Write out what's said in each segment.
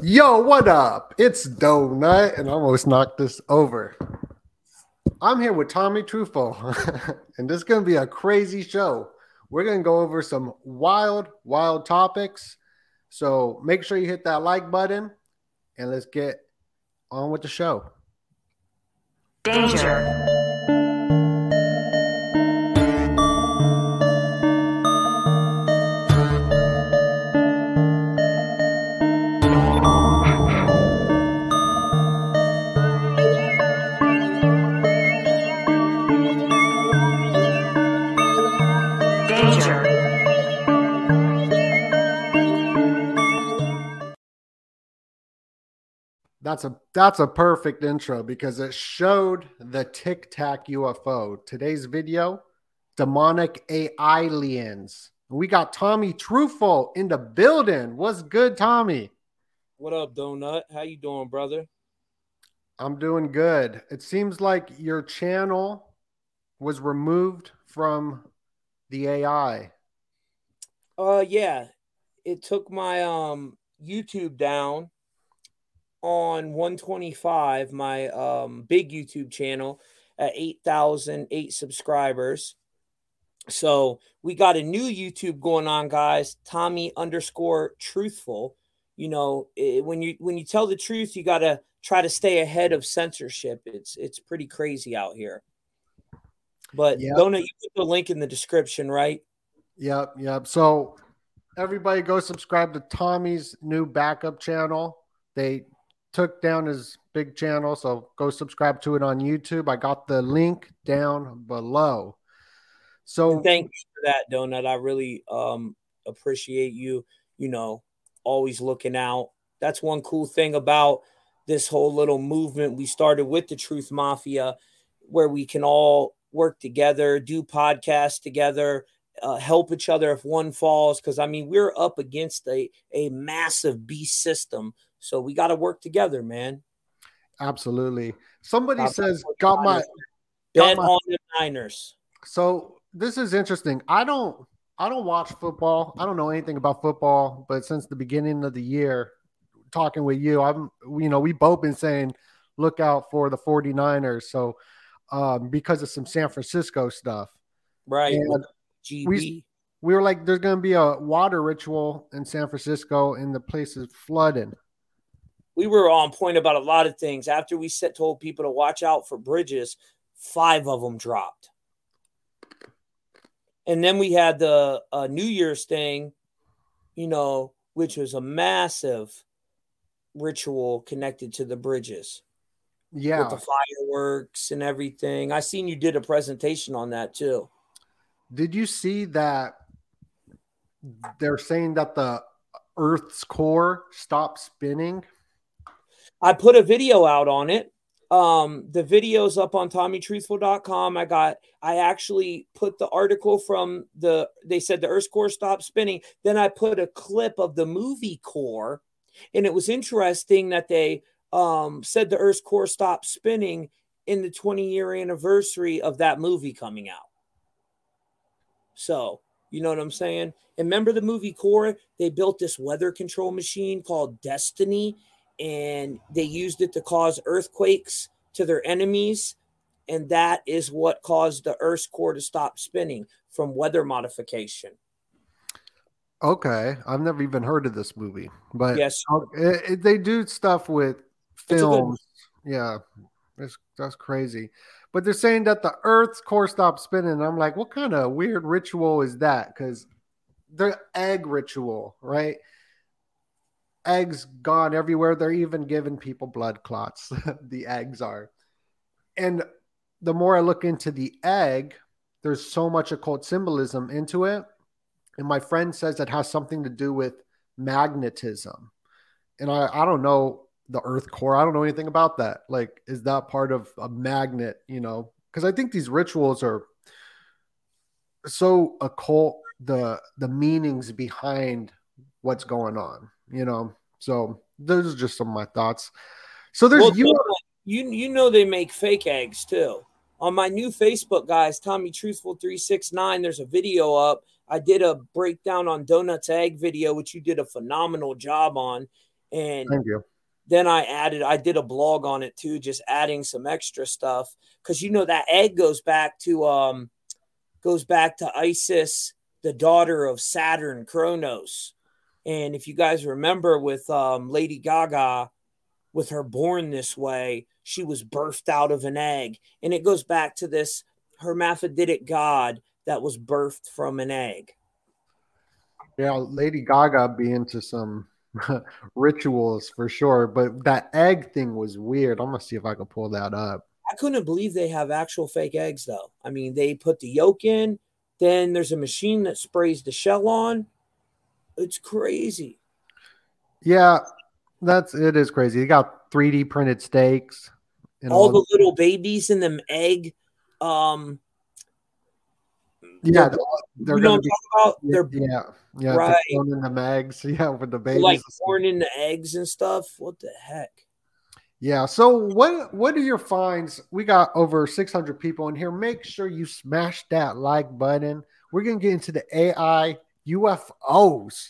Yo, what up? It's Donut, and I almost knocked this over. I'm here with Tommy Truffaut, and this is going to be a crazy show. We're going to go over some wild topics, so make sure you hit that like button, and let's get on with the show. Danger. That's a perfect intro because it showed the Tic Tac UFO. Today's video, demonic aliens. We got Tommy Truffaut in the building. What's good, Tommy? What up, Donut? How you doing, brother? I'm doing good. It seems like your channel was removed from the AI. Yeah. It took my YouTube down. On 125, my big YouTube channel at 8,008 subscribers. So we got a new YouTube going on, guys. Tommy_Truthful. You know, when you tell the truth, you gotta try to stay ahead of censorship. It's pretty crazy out here. But yep. Donut, you put the link in the description, right? Yep. So everybody, go subscribe to Tommy's new backup channel. They took down his big channel, so go subscribe to it on YouTube. I got the link down below. So thank you for that, Donut. I really appreciate you, you know, always looking out. That's one cool thing about this whole little movement we started with the Truth Mafia, where we can all work together, do podcasts together, help each other if one falls. Because, I mean, we're up against a massive beast system. So we got to work together, man. Absolutely. Somebody says, bet on the Niners. So this is interesting. I don't watch football. I don't know anything about football. But since the beginning of the year, talking with you, we both been saying, look out for the 49ers. So because of some San Francisco stuff. Right. And GB. We were like, there's going to be a water ritual in San Francisco and the place is flooding. We were on point about a lot of things. After we told people to watch out for bridges, 5 of them dropped. And then we had the New Year's thing, you know, which was a massive ritual connected to the bridges. Yeah. With the fireworks and everything. I seen you did a presentation on that too. Did you see that they're saying that the Earth's core stopped spinning? I put a video out on it. The video's up on TommyTruthful.com. I actually put the article from they said the Earth's core stopped spinning. Then I put a clip of the movie Core. And it was interesting that they said the Earth's core stopped spinning in the 20-year anniversary of that movie coming out. So, you know what I'm saying? And remember the movie Core? They built this weather control machine called Destiny. And they used it to cause earthquakes to their enemies. And that is what caused the Earth's core to stop spinning from weather modification. Okay. I've never even heard of this movie. But yes, they do stuff with films. Yeah. That's crazy. But they're saying that the Earth's core stopped spinning. And I'm like, what kind of weird ritual is that? Because the egg ritual, right? Eggs gone everywhere. They're even giving people blood clots. The eggs are. And the more I look into the egg, there's so much occult symbolism into it. And my friend says it has something to do with magnetism. And I don't know the earth core. I don't know anything about that. Like, is that part of a magnet, you know? Because I think these rituals are so occult, the meanings behind what's going on, you know? So those are just some of my thoughts. So there's, well, you know, they make fake eggs too. On my new Facebook, guys, Tommy Truthful 369, there's a video up. I did a breakdown on Donuts Egg video, which you did a phenomenal job on. And thank you. Then I did a blog on it too, just adding some extra stuff. Cause you know, that egg goes back to Isis, the daughter of Saturn, Kronos. And if you guys remember with Lady Gaga, with her Born This Way, she was birthed out of an egg. And it goes back to this hermaphroditic god that was birthed from an egg. Yeah, Lady Gaga be into some rituals for sure. But that egg thing was weird. I'm going to see if I can pull that up. I couldn't believe they have actual fake eggs, though. I mean, they put the yolk in. Then there's a machine that sprays the shell on. It's crazy. Yeah, it is crazy. They got 3D printed steaks. And all the little babies in them egg. Yeah, they're going to be. Yeah, right. Thrown in the eggs. Yeah, with the babies. Like born in the eggs and stuff. What the heck? Yeah. So what are your finds? We got over 600 people in here. Make sure you smash that like button. We're going to get into the AI UFOs,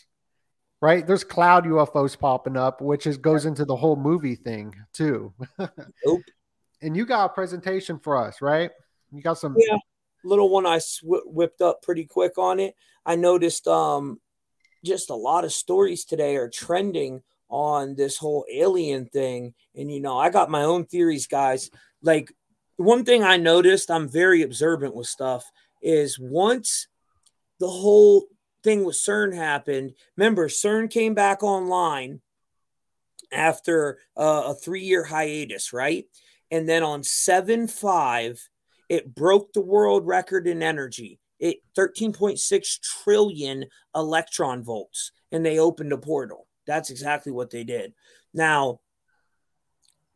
right? There's cloud UFOs popping up, which goes into the whole movie thing too. Nope. And you got a presentation for us, right? You got some little one I whipped up pretty quick on it. I noticed just a lot of stories today are trending on this whole alien thing. And, you know, I got my own theories, guys. Like, one thing I noticed, I'm very observant with stuff, is once the whole thing with CERN happened, remember, CERN came back online after a 3-year hiatus, right? And then on 7/5, it broke the world record in energy. It 13.6 trillion electron volts, and they opened a portal. That's exactly what they did. Now,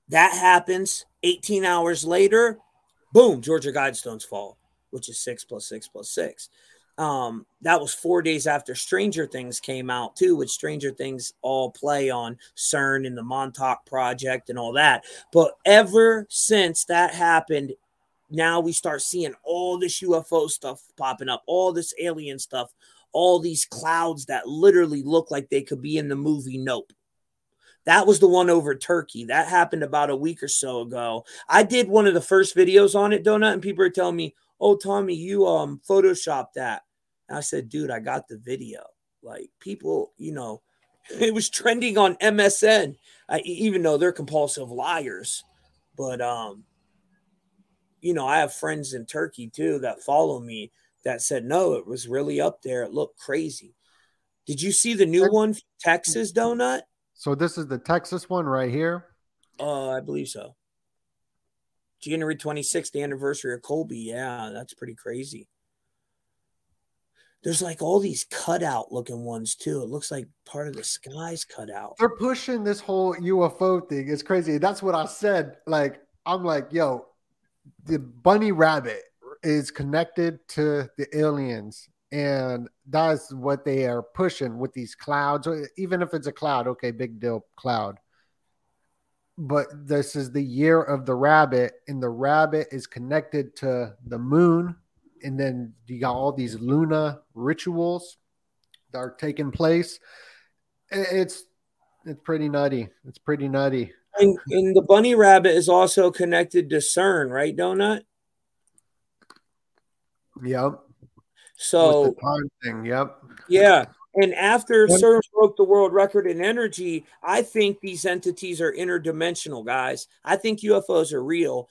that happens 18 hours later. Boom, Georgia Guidestones fall, which is 6 + 6 + 6. That was 4 days after Stranger Things came out too, which Stranger Things all play on CERN and the Montauk Project and all that. But ever since that happened, now we start seeing all this UFO stuff popping up, all this alien stuff, all these clouds that literally look like they could be in the movie Nope. That was the one over Turkey. That happened about a week or so ago. I did one of the first videos on it, Donut, and people are telling me, "Oh, Tommy, you photoshopped that." And I said, "Dude, I got the video." Like, people, you know, it was trending on MSN, even though they're compulsive liars. But, you know, I have friends in Turkey, too, that follow me, that said, no, it was really up there. It looked crazy. Did you see the new one, Texas, Donut? So this is the Texas one right here? I believe so. January 26th, the anniversary of Colby. Yeah, that's pretty crazy. There's like all these cutout-looking ones, too. It looks like part of the sky's cut out. They're pushing this whole UFO thing. It's crazy. That's what I said. Like, I'm like, yo, the bunny rabbit is connected to the aliens, and that's what they are pushing with these clouds. Even if it's a cloud, okay, big deal, cloud. But this is the year of the rabbit, and the rabbit is connected to the moon. And then you got all these Luna rituals that are taking place. It's pretty nutty. It's pretty nutty. And the bunny rabbit is also connected to CERN, right, Donut? Yep. So with the time thing, yep. Yeah. And after CERN broke the world record in energy, I think these entities are interdimensional, guys. I think UFOs are real.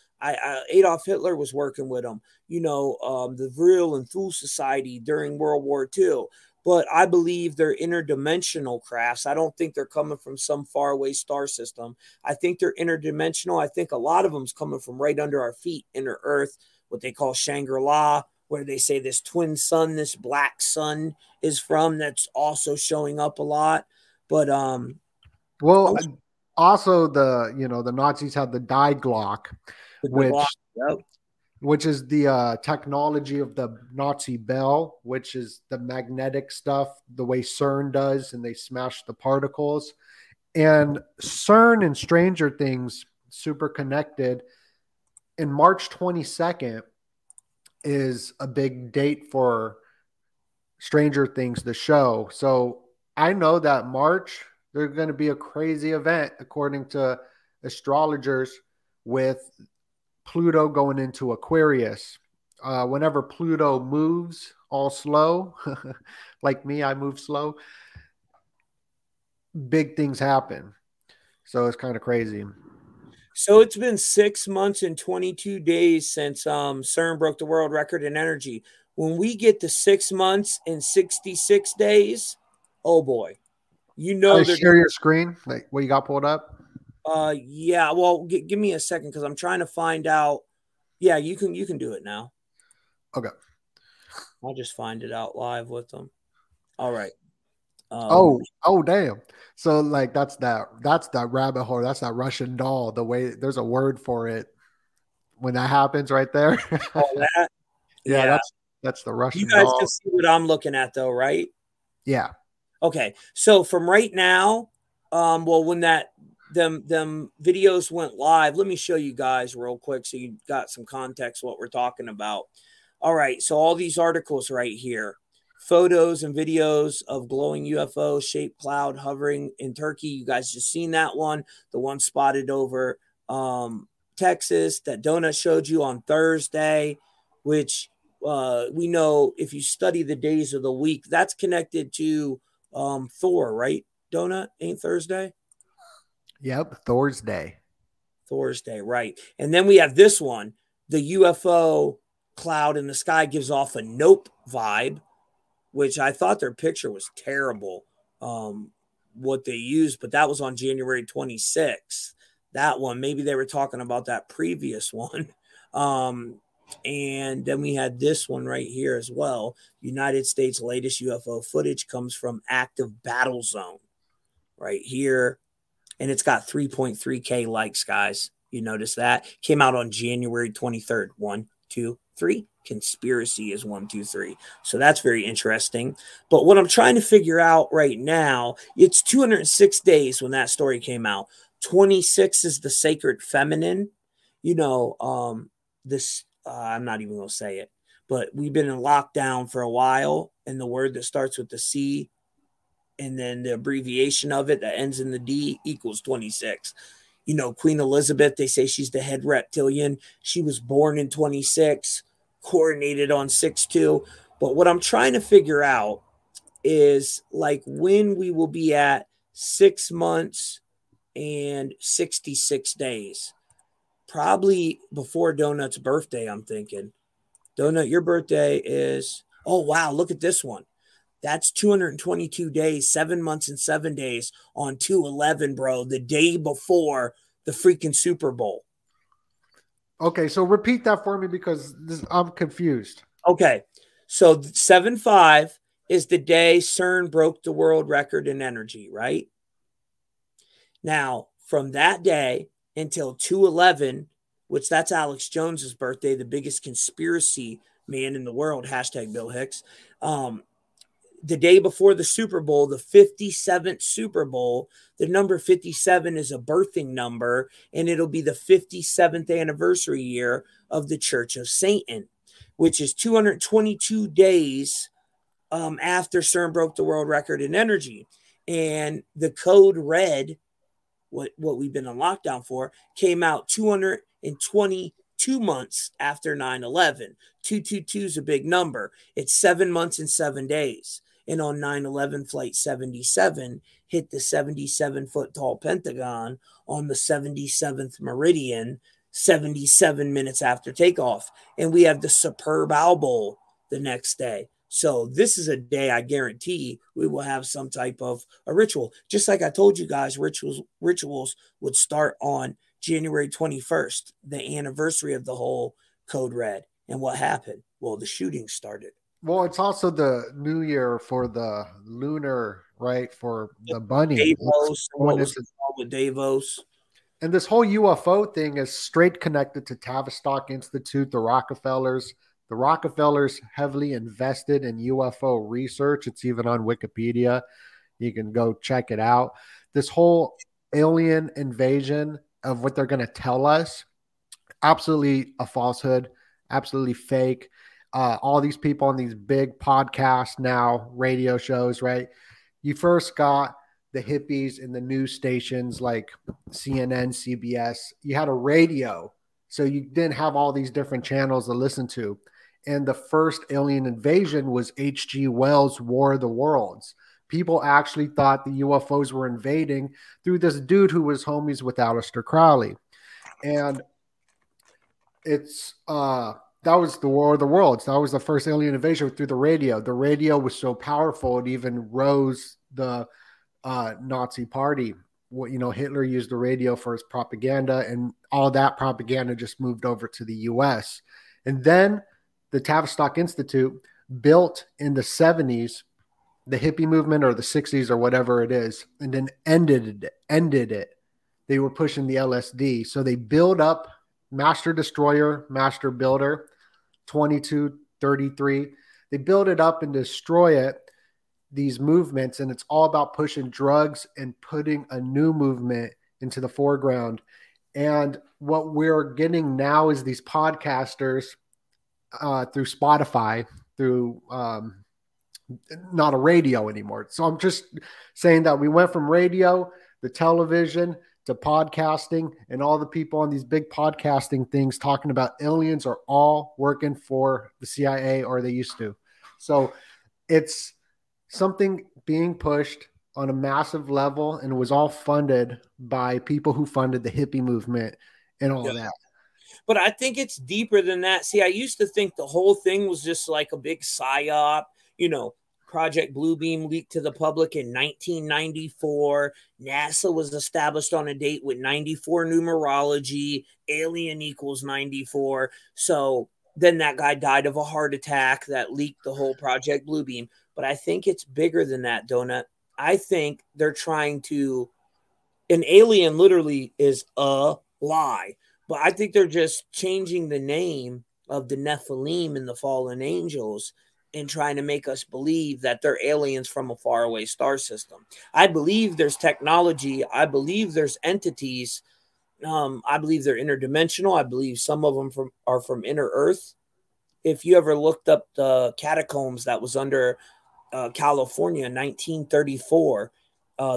Adolf Hitler was working with them, you know, the Vril and Thule Society during World War II. But I believe they're interdimensional crafts. I don't think they're coming from some faraway star system. I think they're interdimensional. I think a lot of them's coming from right under our feet, inner Earth, what they call Shangri-La, where they say this twin sun, this black sun is from, that's also showing up a lot. But well, also the Nazis had the Die Glock, which is the technology of the Nazi bell, which is the magnetic stuff, the way CERN does, and they smash the particles. And CERN and Stranger Things super connected. And March 22nd is a big date for Stranger Things, the show. So I know that March, there's going to be a crazy event, according to astrologers, with Pluto going into Aquarius. Whenever Pluto moves all slow, like me, I move slow, big things happen. So it's kind of crazy. So it's been 6 months and 22 days since CERN broke the world record in energy. When we get to 6 months and 66 days, oh boy. You know, I share your screen, like what you got pulled up. Yeah, well, give me a second because I'm trying to find out. Yeah, you can do it now. Okay, I'll just find it out live with them. All right. Oh, damn. So like that's that rabbit hole. That's that Russian doll. The way there's a word for it when that happens right there. Oh, that? Yeah, that's the Russian. You guys doll. Can see what I'm looking at though, right? Yeah. Okay, so from right now, when them videos went live, let me show you guys real quick so you got some context what we're talking about. All right, so all these articles right here, photos and videos of glowing UFO-shaped cloud hovering in Turkey. You guys just seen that one, the one spotted over Texas that Donna showed you on Thursday, which we know if you study the days of the week, that's connected to Thor, right? Donut ain't Thursday. Yep, Thursday, right? And then we have this one: the UFO cloud in the sky gives off a nope vibe, which I thought their picture was terrible. What they used, but that was on January 26th. That one, maybe they were talking about that previous one. And then we had this one right here as well. United States' latest UFO footage comes from active battle zone right here. And it's got 3.3K likes, guys. You notice that? Came out on January 23rd. 1, 2, 3. Conspiracy is 1, 2, 3. So that's very interesting. But what I'm trying to figure out right now, it's 206 days when that story came out. 26 is the sacred feminine. I'm not even going to say it, but we've been in lockdown for a while. And the word that starts with the C and then the abbreviation of it that ends in the D equals 26. Queen Elizabeth, they say she's the head reptilian. She was born in 26, coronated on 6/2. But what I'm trying to figure out is like when we will be at 6 months and 66 days. Probably before Donut's birthday, I'm thinking. Donut, your birthday is... Oh, wow, look at this one. That's 222 days, 7 months and 7 days on 2/11, bro, the day before the freaking Super Bowl. Okay, so repeat that for me because I'm confused. Okay, so 7/5 is the day CERN broke the world record in energy, right? Now, from that day until 2/11, which that's Alex Jones's birthday, the biggest conspiracy man in the world, hashtag Bill Hicks. The day before the Super Bowl, the 57th Super Bowl, the number 57 is a birthing number, and it'll be the 57th anniversary year of the Church of Satan, which is 222 days after CERN broke the world record in energy. And the code red, what we've been in lockdown for, came out 222 months after 9/11. 222 is a big number. It's 7 months and 7 days. And on 9/11, Flight 77 hit the 77-foot-tall Pentagon on the 77th meridian, 77 minutes after takeoff. And we have the Superb Owl Bowl the next day. So this is a day I guarantee we will have some type of a ritual. Just like I told you guys, rituals would start on January 21st, the anniversary of the whole Code Red. And what happened? Well, the shooting started. Well, it's also the new year for the lunar right, for the bunny. Davos. And this whole UFO thing is straight connected to Tavistock Institute, the Rockefellers. The Rockefellers heavily invested in UFO research. It's even on Wikipedia. You can go check it out. This whole alien invasion of what they're going to tell us, absolutely a falsehood, absolutely fake. All these people on these big podcasts now, radio shows, right? You first got the hippies in the news stations like CNN, CBS. You had a radio, so you didn't have all these different channels to listen to. And the first alien invasion was H.G. Wells' War of the Worlds. People actually thought the UFOs were invading through this dude who was homies with Aleister Crowley. And it's that was the War of the Worlds. That was the first alien invasion through the radio. The radio was so powerful, it even rose the Nazi party. You know, Hitler used the radio for his propaganda, and all that propaganda just moved over to the U.S. And then the Tavistock Institute built in the 70s, the hippie movement or the 60s or whatever it is, and then ended it. They were pushing the LSD. So they build up Master Destroyer, Master Builder, 2233. They build it up and destroy it, these movements, and it's all about pushing drugs and putting a new movement into the foreground. And what we're getting now is these podcasters through Spotify, through not a radio anymore. So I'm just saying that we went from radio to television to podcasting, and all the people on these big podcasting things talking about aliens are all working for the CIA, or they used to. So it's something being pushed on a massive level, and it was all funded by people who funded the hippie movement and all that. But I think it's deeper than that. See, I used to think the whole thing was just like a big psyop, you know, Project Bluebeam leaked to the public in 1994. NASA was established on a date with 94 numerology. Alien equals 94. So then that guy died of a heart attack that leaked the whole Project Bluebeam. But I think it's bigger than that, Donut. I think they're trying to – an alien literally is a lie. But I think they're just changing the name of the Nephilim and the fallen angels and trying to make us believe that they're aliens from a faraway star system. I believe there's technology. I believe there's entities. I believe they're interdimensional. I believe some of them are from inner Earth. If you ever looked up the catacombs that was under California in 1934,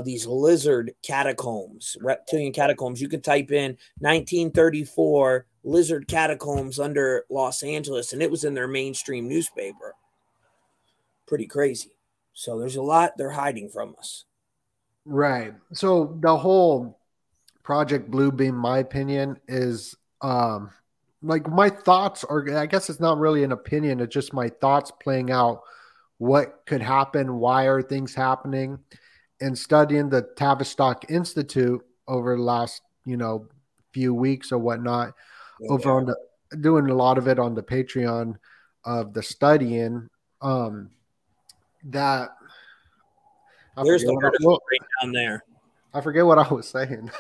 these lizard catacombs, reptilian catacombs, you could type in 1934 lizard catacombs under Los Angeles, and it was in their mainstream newspaper. Pretty crazy. So there's a lot they're hiding from us. Right. So the whole Project Bluebeam, my opinion, is like my thoughts are, I guess it's not really an opinion. It's just my thoughts playing out what could happen, why are things happening, and studying the Tavistock Institute over the last, few weeks or whatnot, over on the, doing a lot of it on the Patreon of the studying, that there's the article right down there. I forget what I was saying.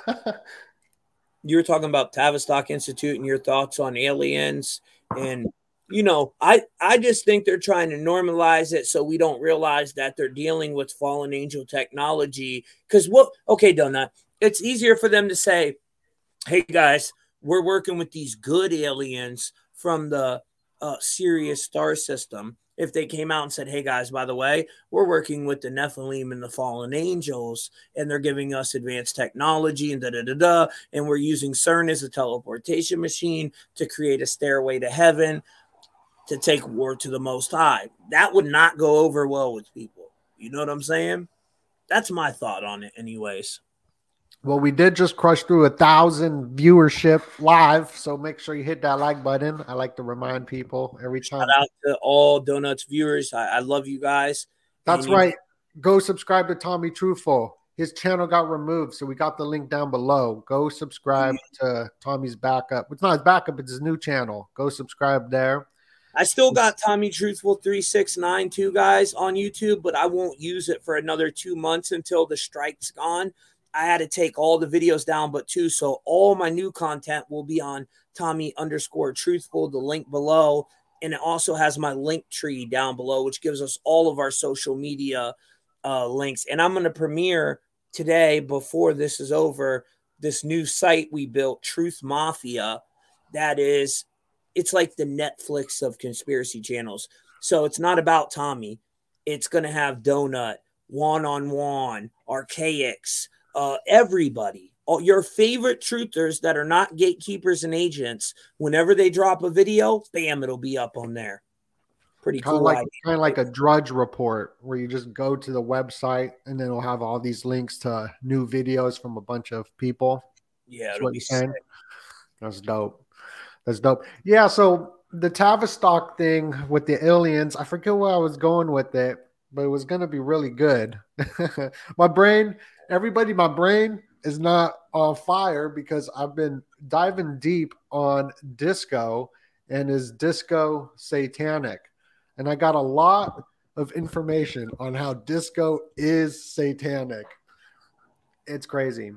You were talking about Tavistock Institute and your thoughts on aliens. And, I just think they're trying to normalize it so we don't realize that they're dealing with fallen angel technology. Because Donut, it's easier for them to say, hey, guys, we're working with these good aliens from the Sirius star system. If they came out and said, hey, guys, by the way, we're working with the Nephilim and the fallen angels, and they're giving us advanced technology and da-da-da-da, and we're using CERN as a teleportation machine to create a stairway to heaven to take war to the Most High. That would not go over well with people. You know what I'm saying? That's my thought on it anyways. Well, we did just crush through 1,000 viewership live, so make sure you hit that like button. I like to remind people every time. Shout out to all Donuts viewers. I love you guys. That's right. Go subscribe to Tommy Truthful. His channel got removed, so we got the link down below. Go subscribe to Tommy's backup. It's not his backup, it's his new channel. Go subscribe there. I still got Tommy Truthful 3692 guys on YouTube, but I won't use it for another 2 months until the strike's gone. I had to take all the videos down but two, so all my new content will be on Tommy_Truthful, the link below, and it also has my link tree down below, which gives us all of our social media links. And I'm going to premiere today, before this is over, this new site we built, Truth Mafia. That is, it's like the Netflix of conspiracy channels. So it's not about Tommy. It's going to have Donut, One-on-One, Archaics, everybody, all your favorite truthers that are not gatekeepers and agents. Whenever they drop a video, bam, it'll be up on there. Pretty cool. Kind of like a Drudge Report, where you just go to the website and then it'll have all these links to new videos from a bunch of people. Yeah, it'll be sick. That's dope. Yeah, so the Tavistock thing with the aliens, I forget where I was going with it, but it was going to be really good. My brain is not on fire because I've been diving deep on disco, and is disco satanic? And I got a lot of information on how disco is satanic. It's crazy.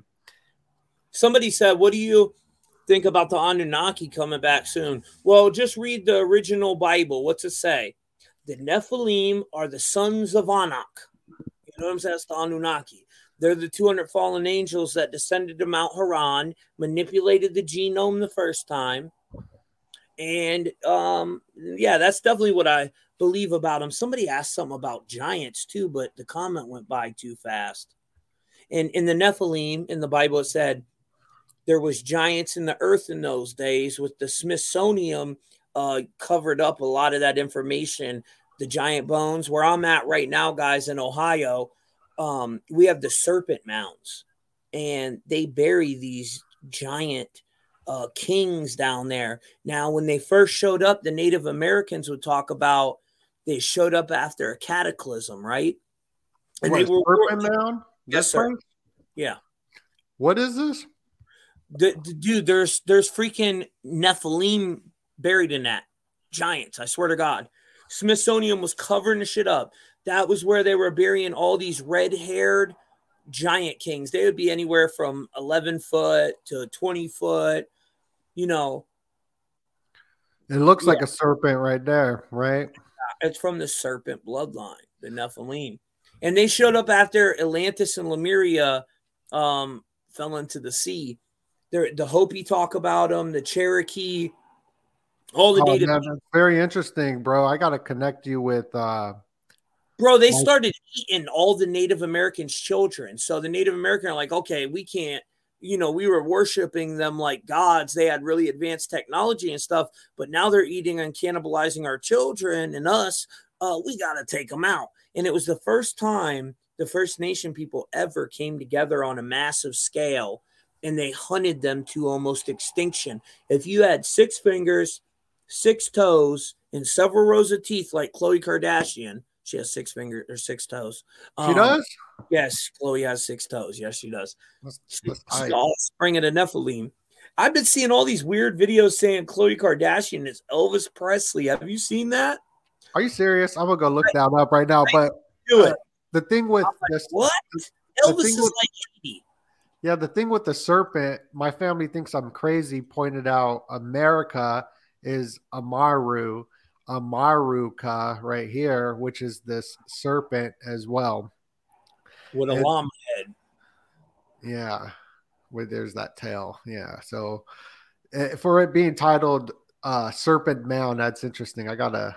Somebody said, what do you think about the Anunnaki coming back soon? Well, just read the original Bible. What's it say? The Nephilim are the sons of Anak. You know what I'm saying? That's the Anunnaki. They're the 200 fallen angels that descended to Mount Haran, manipulated the genome the first time. And, yeah, that's definitely what I believe about them. Somebody asked something about giants, too, but the comment went by too fast. And in the Nephilim, in the Bible, it said there was giants in the earth in those days. With the Smithsonian covered up a lot of that information, the giant bones. Where I'm at right now, guys, in Ohio, we have the Serpent Mounds, and they bury these giant kings down there. Now, when they first showed up, the Native Americans would talk about they showed up after a cataclysm, right? And what, they were Serpent Mound? Yes, sir. Place? Yeah. What is this? Dude, there's freaking Nephilim buried in that. Giants, I swear to God. Smithsonian was covering the shit up. That was where they were burying all these red-haired giant kings. They would be anywhere from 11 foot to 20 foot. You know, it looks like a serpent right there, right? It's from the serpent bloodline, the Nephilim. And they showed up after Atlantis and Lemuria fell into the sea. The Hopi talk about them, the Cherokee, all the Native. Man, that's very interesting, bro. I got to connect you with. Bro, they started eating all the Native Americans' children. So the Native Americans are like, okay, we can't. You know, we were worshiping them like gods. They had really advanced technology and stuff, but now they're eating and cannibalizing our children and us. We got to take them out. And it was the first time the First Nation people ever came together on a massive scale, and they hunted them to almost extinction. If you had 6 fingers, 6 toes, and several rows of teeth like Khloe Kardashian, she has 6 fingers or 6 toes. She does? Yes, Khloe has 6 toes. Yes, she does. She's all springing a Nephilim. I've been seeing all these weird videos saying Khloe Kardashian is Elvis Presley. Have you seen that? Are you serious? I'm going to go look that up right now. But do it. The thing with this, like, what? Elvis is with, like 80. Yeah, the thing with the serpent, my family thinks I'm crazy, pointed out America is Amaru. Amaruka right here, which is this serpent as well. With a llama head. Yeah. Where there's that tail. Yeah. So for it being titled Serpent Mound, that's interesting. I got to.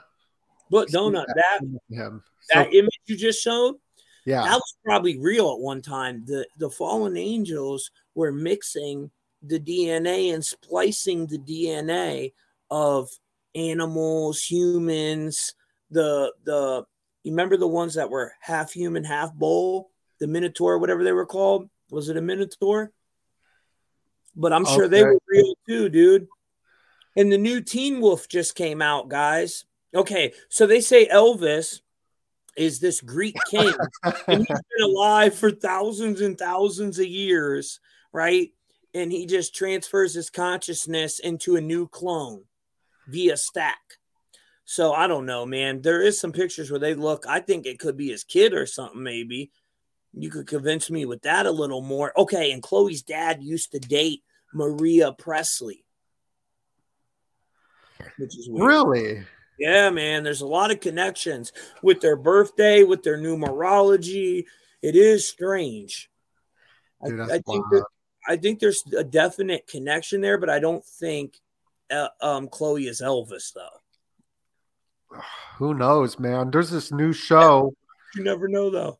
But Donut, that image you just showed, yeah, that was probably real at one time. The fallen angels were mixing the DNA and splicing the DNA of animals, humans, the you remember the ones that were half human, half bull, the Minotaur, whatever they were called. Was it a Minotaur? But I'm sure they were real too, dude. And the new Teen Wolf just came out, guys. Okay, so they say Elvis is this Greek king, and he's been alive for thousands and thousands of years, right? And he just transfers his consciousness into a new clone via stack. So I don't know, man. There is some pictures where they look. I think it could be his kid or something, maybe. You could convince me with that a little more. Okay, and Chloe's dad used to date Maria Presley. Which is weird. Really? Yeah, man. There's a lot of connections with their birthday, with their numerology. It is strange. Dude, I think there's a definite connection there, but I don't think Chloe is Elvis, though. Who knows, man? There's this new show. You never know, though.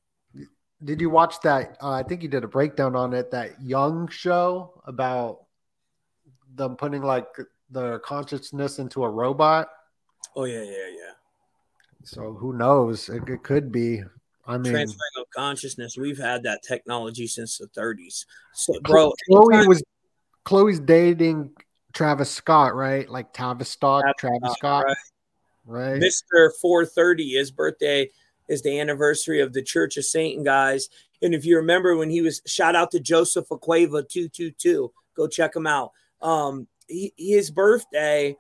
Did you watch that? I think you did a breakdown on it, that Young show about them putting like their consciousness into a robot. Oh, yeah. So who knows? It could be. I mean, transferring of consciousness. We've had that technology since the 30s. So, bro, Chloe's dating Travis Scott, right? Like Tavistock, Travis Scott, right? Mr. 430, his birthday is the anniversary of the Church of Satan, guys. And if you remember when he was, shout out to Joseph Aqueva 222, go check him out. His birthday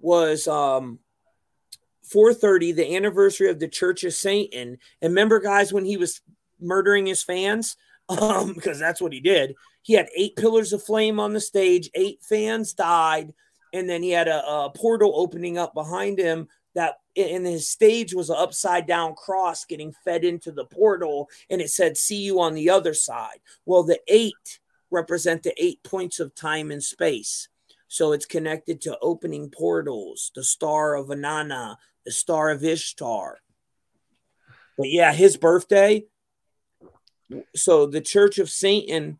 was 430, the anniversary of the Church of Satan. And remember, guys, when he was murdering his fans, because that's what he did. He had 8 pillars of flame on the stage. 8 fans died. And then he had a portal opening up behind him that, and his stage was an upside down cross getting fed into the portal, and it said, "See you on the other side." Well, the 8 represent the 8 points of time and space. So it's connected to opening portals, the Star of Inanna, the Star of Ishtar. But yeah, his birthday. So the Church of Satan,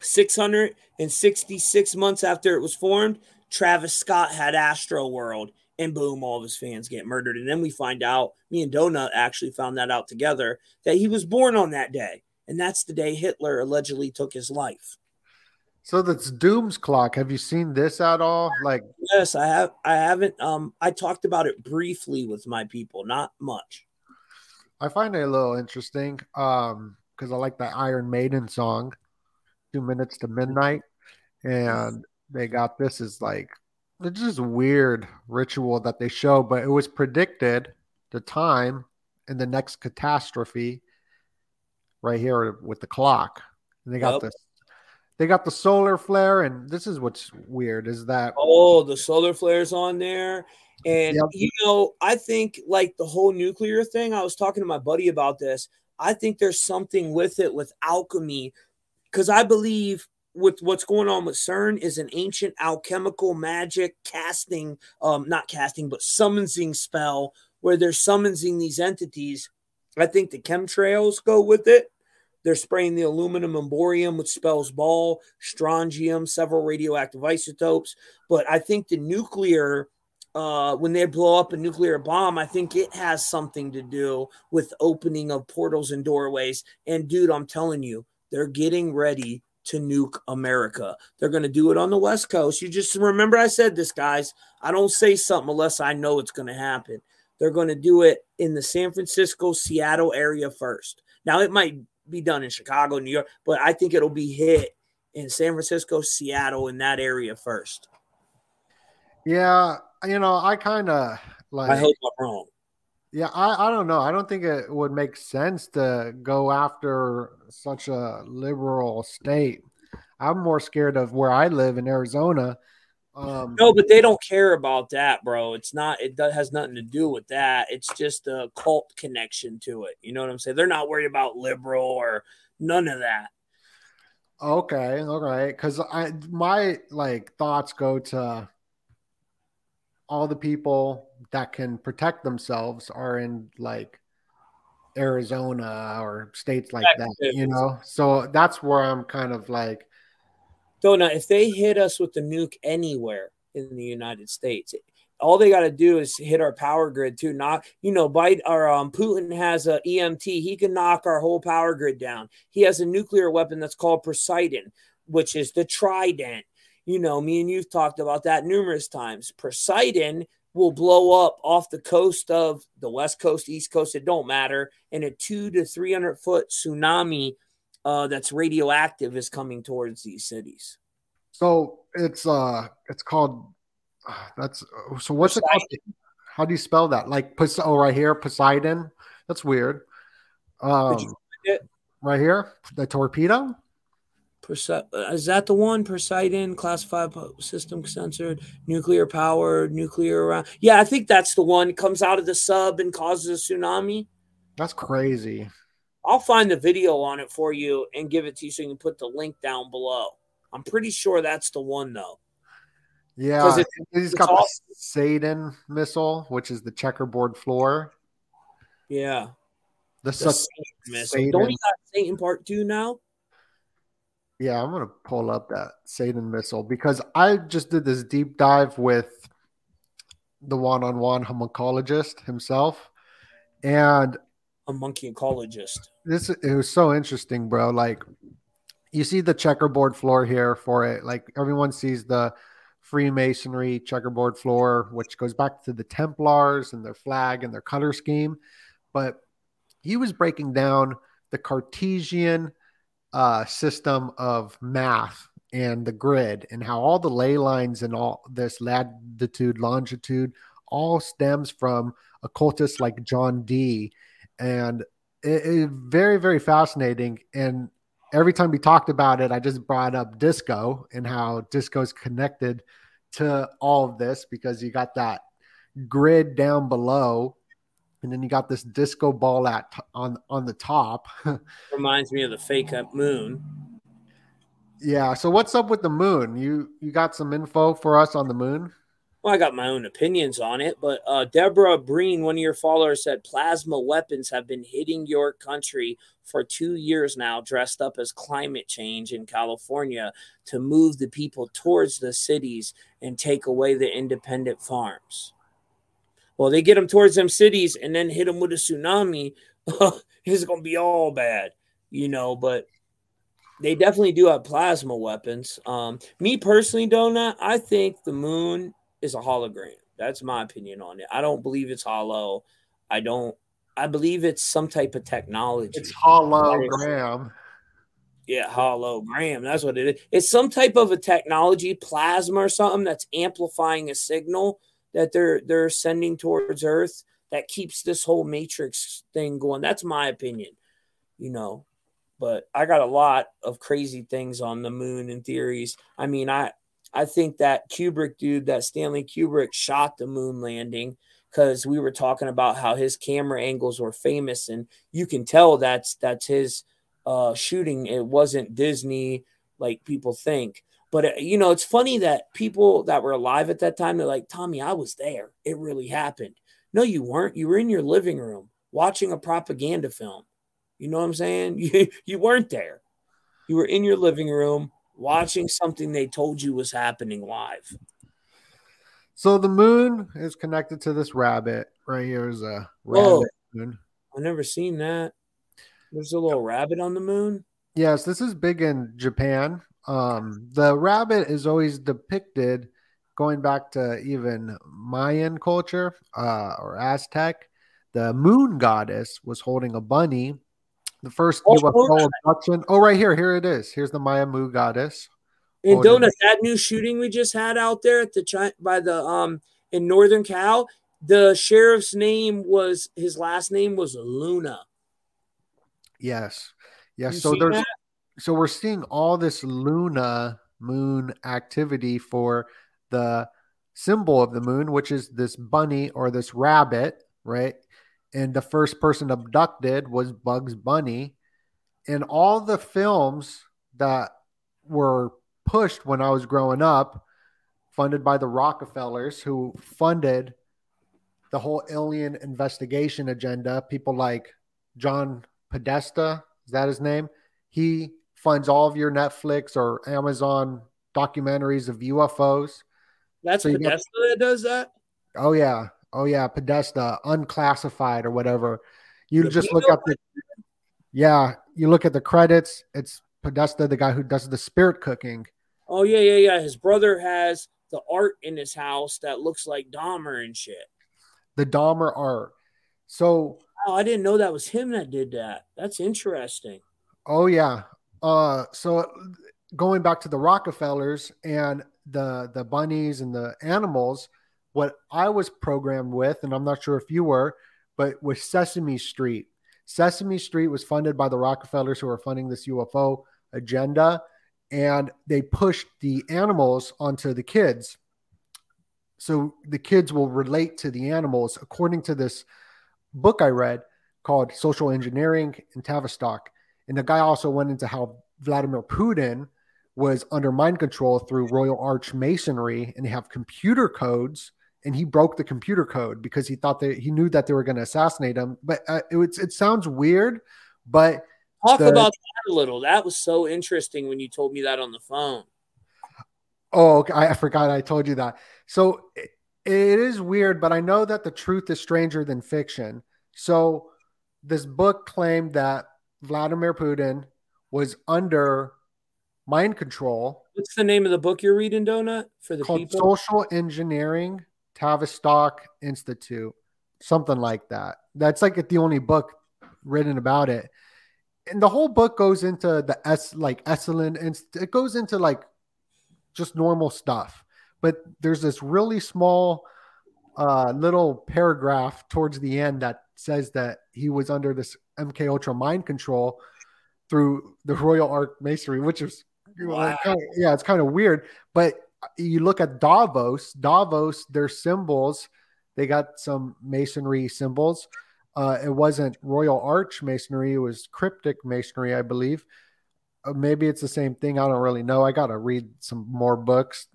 666 months after it was formed, Travis Scott had Astro World. And boom, all of his fans get murdered. And then we find out, me and Donut actually found that out together, that he was born on that day. And that's the day Hitler allegedly took his life. So that's Doom's Clock. Have you seen this at all? Like, yes, I have. I haven't. I talked about it briefly with my people, not much. I find it a little interesting because I like that Iron Maiden song, 2 Minutes to Midnight. And they got this as like, it's just a weird ritual that they show, but it was predicted the time and the next catastrophe right here with the clock. And they got this, they got the solar flare, and this is what's weird is that the solar flare's on there. And you know, I think like the whole nuclear thing, I was talking to my buddy about this. I think there's something with it with alchemy, because I believe with what's going on with CERN is an ancient alchemical magic summonsing spell where they're summonsing these entities. I think the chemtrails go with it. They're spraying the aluminum and borium, which spells ball, strontium, several radioactive isotopes. But I think the nuclear, when they blow up a nuclear bomb, I think it has something to do with opening of portals and doorways. And dude, I'm telling you, they're getting ready to nuke America. They're going to do it on the West Coast. You just remember I said this, guys. I don't say something unless I know it's going to happen. They're going to do it in the San Francisco, Seattle area first. Now, it might be done in Chicago, New York, but I think it'll be hit in San Francisco, Seattle, in that area first. Yeah, you know, I kind of like... I hope I'm wrong. Yeah, I don't know. I don't think it would make sense to go after such a liberal state. I'm more scared of where I live in Arizona. No, but they don't care about that, bro. It's not. It has nothing to do with that. It's just a cult connection to it. You know what I'm saying? They're not worried about liberal or none of that. Okay, all right. Because my thoughts go to all the people that can protect themselves are in like Arizona or states like that, you know? So that's where I'm kind of like. So now if they hit us with the nuke anywhere in the United States, all they got to do is hit our power grid too. Not, you know, Biden or Putin has a EMT. He can knock our whole power grid down. He has a nuclear weapon that's called Poseidon, which is the trident. You know, me and you've talked about that numerous times. Poseidon will blow up off the coast of the West Coast, East Coast, it don't matter. And a 200 to 300 foot tsunami that's radioactive is coming towards these cities. So it's called. What's it called? How do you spell that? Like, oh, right here, Poseidon. That's weird. Right here, the torpedo. Is that the one? Poseidon, classified system censored, nuclear powered, nuclear around. Yeah, I think that's the one. It comes out of the sub and causes a tsunami. That's crazy. I'll find the video on it for you and give it to you so you can put the link down below. I'm pretty sure that's the one, though. Yeah, he's got the Poseidon missile, which is the checkerboard floor. Yeah. The Satan missile. Don't you got Satan Part 2 now? Yeah, I'm going to pull up that Satan missile because I just did this deep dive with the one-on-one homuncologist himself. And a monkey oncologist. It was so interesting, bro. Like, you see the checkerboard floor here for it. Like, everyone sees the Freemasonry checkerboard floor, which goes back to the Templars and their flag and their color scheme. But he was breaking down the Cartesian system of math and the grid and how all the ley lines and all this latitude, longitude all stems from occultists like John Dee. And it is very, very fascinating. And every time we talked about it, I just brought up disco and how disco is connected to all of this because you got that grid down below and then you got this disco ball on the top. Reminds me of the fake up moon. Yeah. So what's up with the moon? You got some info for us on the moon? Well, I got my own opinions on it, but Deborah Breen, one of your followers, said plasma weapons have been hitting your country for 2 years now, dressed up as climate change in California to move the people towards the cities and take away the independent farms. Well, they get them towards them cities and then hit them with a tsunami. It's going to be all bad, but they definitely do have plasma weapons. Me personally, Donut, I think the moon is a hologram. That's my opinion on it. I don't believe it's hollow. I believe it's some type of technology. It's hologram. Yeah, hologram. That's what it is. It's some type of a technology, plasma or something that's amplifying a signal that they're sending towards Earth that keeps this whole matrix thing going. That's my opinion, But I got a lot of crazy things on the moon and theories. I mean, I think that Kubrick dude, that Stanley Kubrick, shot the moon landing because we were talking about how his camera angles were famous, and you can tell that's his shooting. It wasn't Disney like people think. But, it's funny that people that were alive at that time, they're like, Tommy, I was there. It really happened. No, you weren't. You were in your living room watching a propaganda film. You know what I'm saying? You weren't there. You were in your living room watching something they told you was happening live. So the moon is connected to this rabbit. Right here is a rabbit. Whoa. I've never seen that. There's a little rabbit on the moon? Yes, this is big in Japan. The rabbit is always depicted going back to even Mayan culture or Aztec. The moon goddess was holding a bunny. The first UFO abduction. Oh, right here. Here it is. Here's the Maya Moon goddess. And Donut, that new shooting we just had out there at in Northern Cal, the sheriff's last name was Luna. Yes. Yes. So we're seeing all this Luna moon activity for the symbol of the moon, which is this bunny or this rabbit, right? And the first person abducted was Bugs Bunny. And all the films that were pushed when I was growing up, funded by the Rockefellers, who funded the whole alien investigation agenda, people like John Podesta, is that his name? He funds all of your Netflix or Amazon documentaries of UFOs. That's Podesta that does that? Oh, yeah. Oh, yeah, Podesta, unclassified or whatever. You look at the credits. It's Podesta, the guy who does the spirit cooking. Oh, yeah. His brother has the art in his house that looks like Dahmer and shit. The Dahmer art. So, wow, I didn't know that was him that did that. That's interesting. Oh, yeah. So going back to the Rockefellers and the bunnies and the animals, what I was programmed with, and I'm not sure if you were, but with Sesame Street. Sesame Street was funded by the Rockefellers, who are funding this UFO agenda, and they pushed the animals onto the kids. So the kids will relate to the animals, according to this book I read called Social Engineering and Tavistock. And the guy also went into how Vladimir Putin was under mind control through Royal Arch Masonry, and they have computer codes, and he broke the computer code because he thought that he knew that they were going to assassinate him. But it sounds weird, but talk about that a little. That was so interesting when you told me that on the phone. Oh, okay. I forgot I told you that. So it is weird, but I know that the truth is stranger than fiction. So this book claimed that Vladimir Putin was under mind control. What's the name of the book you're reading, Donut? For the people? Social Engineering Tavistock Institute, something like that. That's like the only book written about it. And the whole book goes into the Esalen, and it goes into like just normal stuff. But there's this really small little paragraph towards the end that says that he was under this MK Ultra mind control through the Royal Arch Masonry, which is it's kind of weird. But you look at Davos, their symbols, they got some masonry symbols. It wasn't Royal Arch Masonry. It was Cryptic Masonry, I believe. Maybe it's the same thing. I don't really know. I got to read some more books.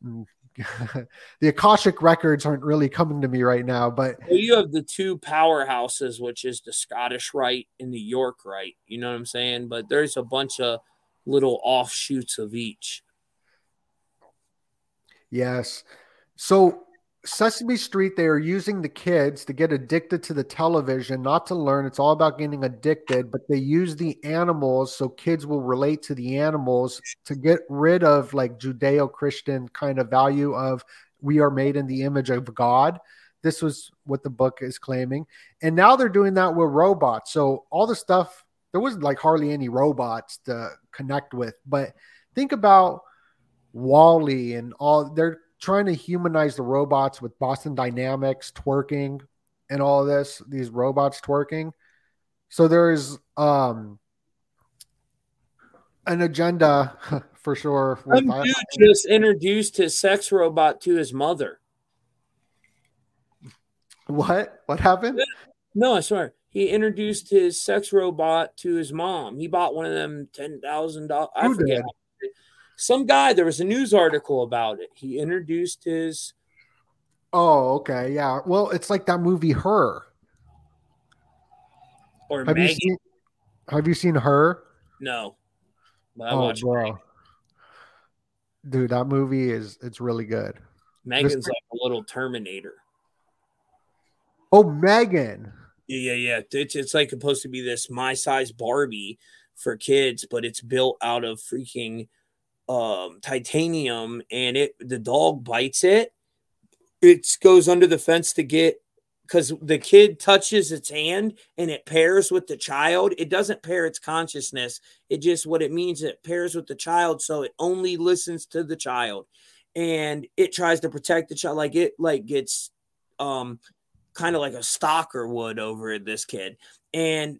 The Akashic records aren't really coming to me right now, but you have the two powerhouses, which is the Scottish Rite and the York Rite. You know what I'm saying? But there's a bunch of little offshoots of each. Yes. So Sesame Street, they are using the kids to get addicted to the television, not to learn. It's all about getting addicted, but they use the animals so kids will relate to the animals to get rid of like Judeo-Christian kind of value of we are made in the image of God. This was what the book is claiming. And now they're doing that with robots. So all the stuff, there wasn't like hardly any robots to connect with, but think about WALL-E and all their trying to humanize the robots with Boston Dynamics twerking and all this, these robots twerking. So there's an agenda for sure. Some dude just introduced his sex robot to his mother. What? What happened? No, I swear. He introduced his sex robot to his mom. He bought one of them $10,000. I forget. Some guy, there was a news article about it. He introduced his... Oh, okay, yeah. Well, it's like that movie, Her. Or have Maggie. Have you seen Her? No. But I watched bro. Maggie. Dude, that movie it's really good. Megan's like a little Terminator. Oh, Megan. Yeah. It's like supposed to be this My Size Barbie for kids, but it's built out of freaking... titanium, and the dog bites it. It goes under the fence to get, because the kid touches its hand and it pairs with the child. It doesn't pair its consciousness. It just, what it means, it pairs with the child. So it only listens to the child, and it tries to protect the child. Like it gets kind of like a stalker would over this kid. And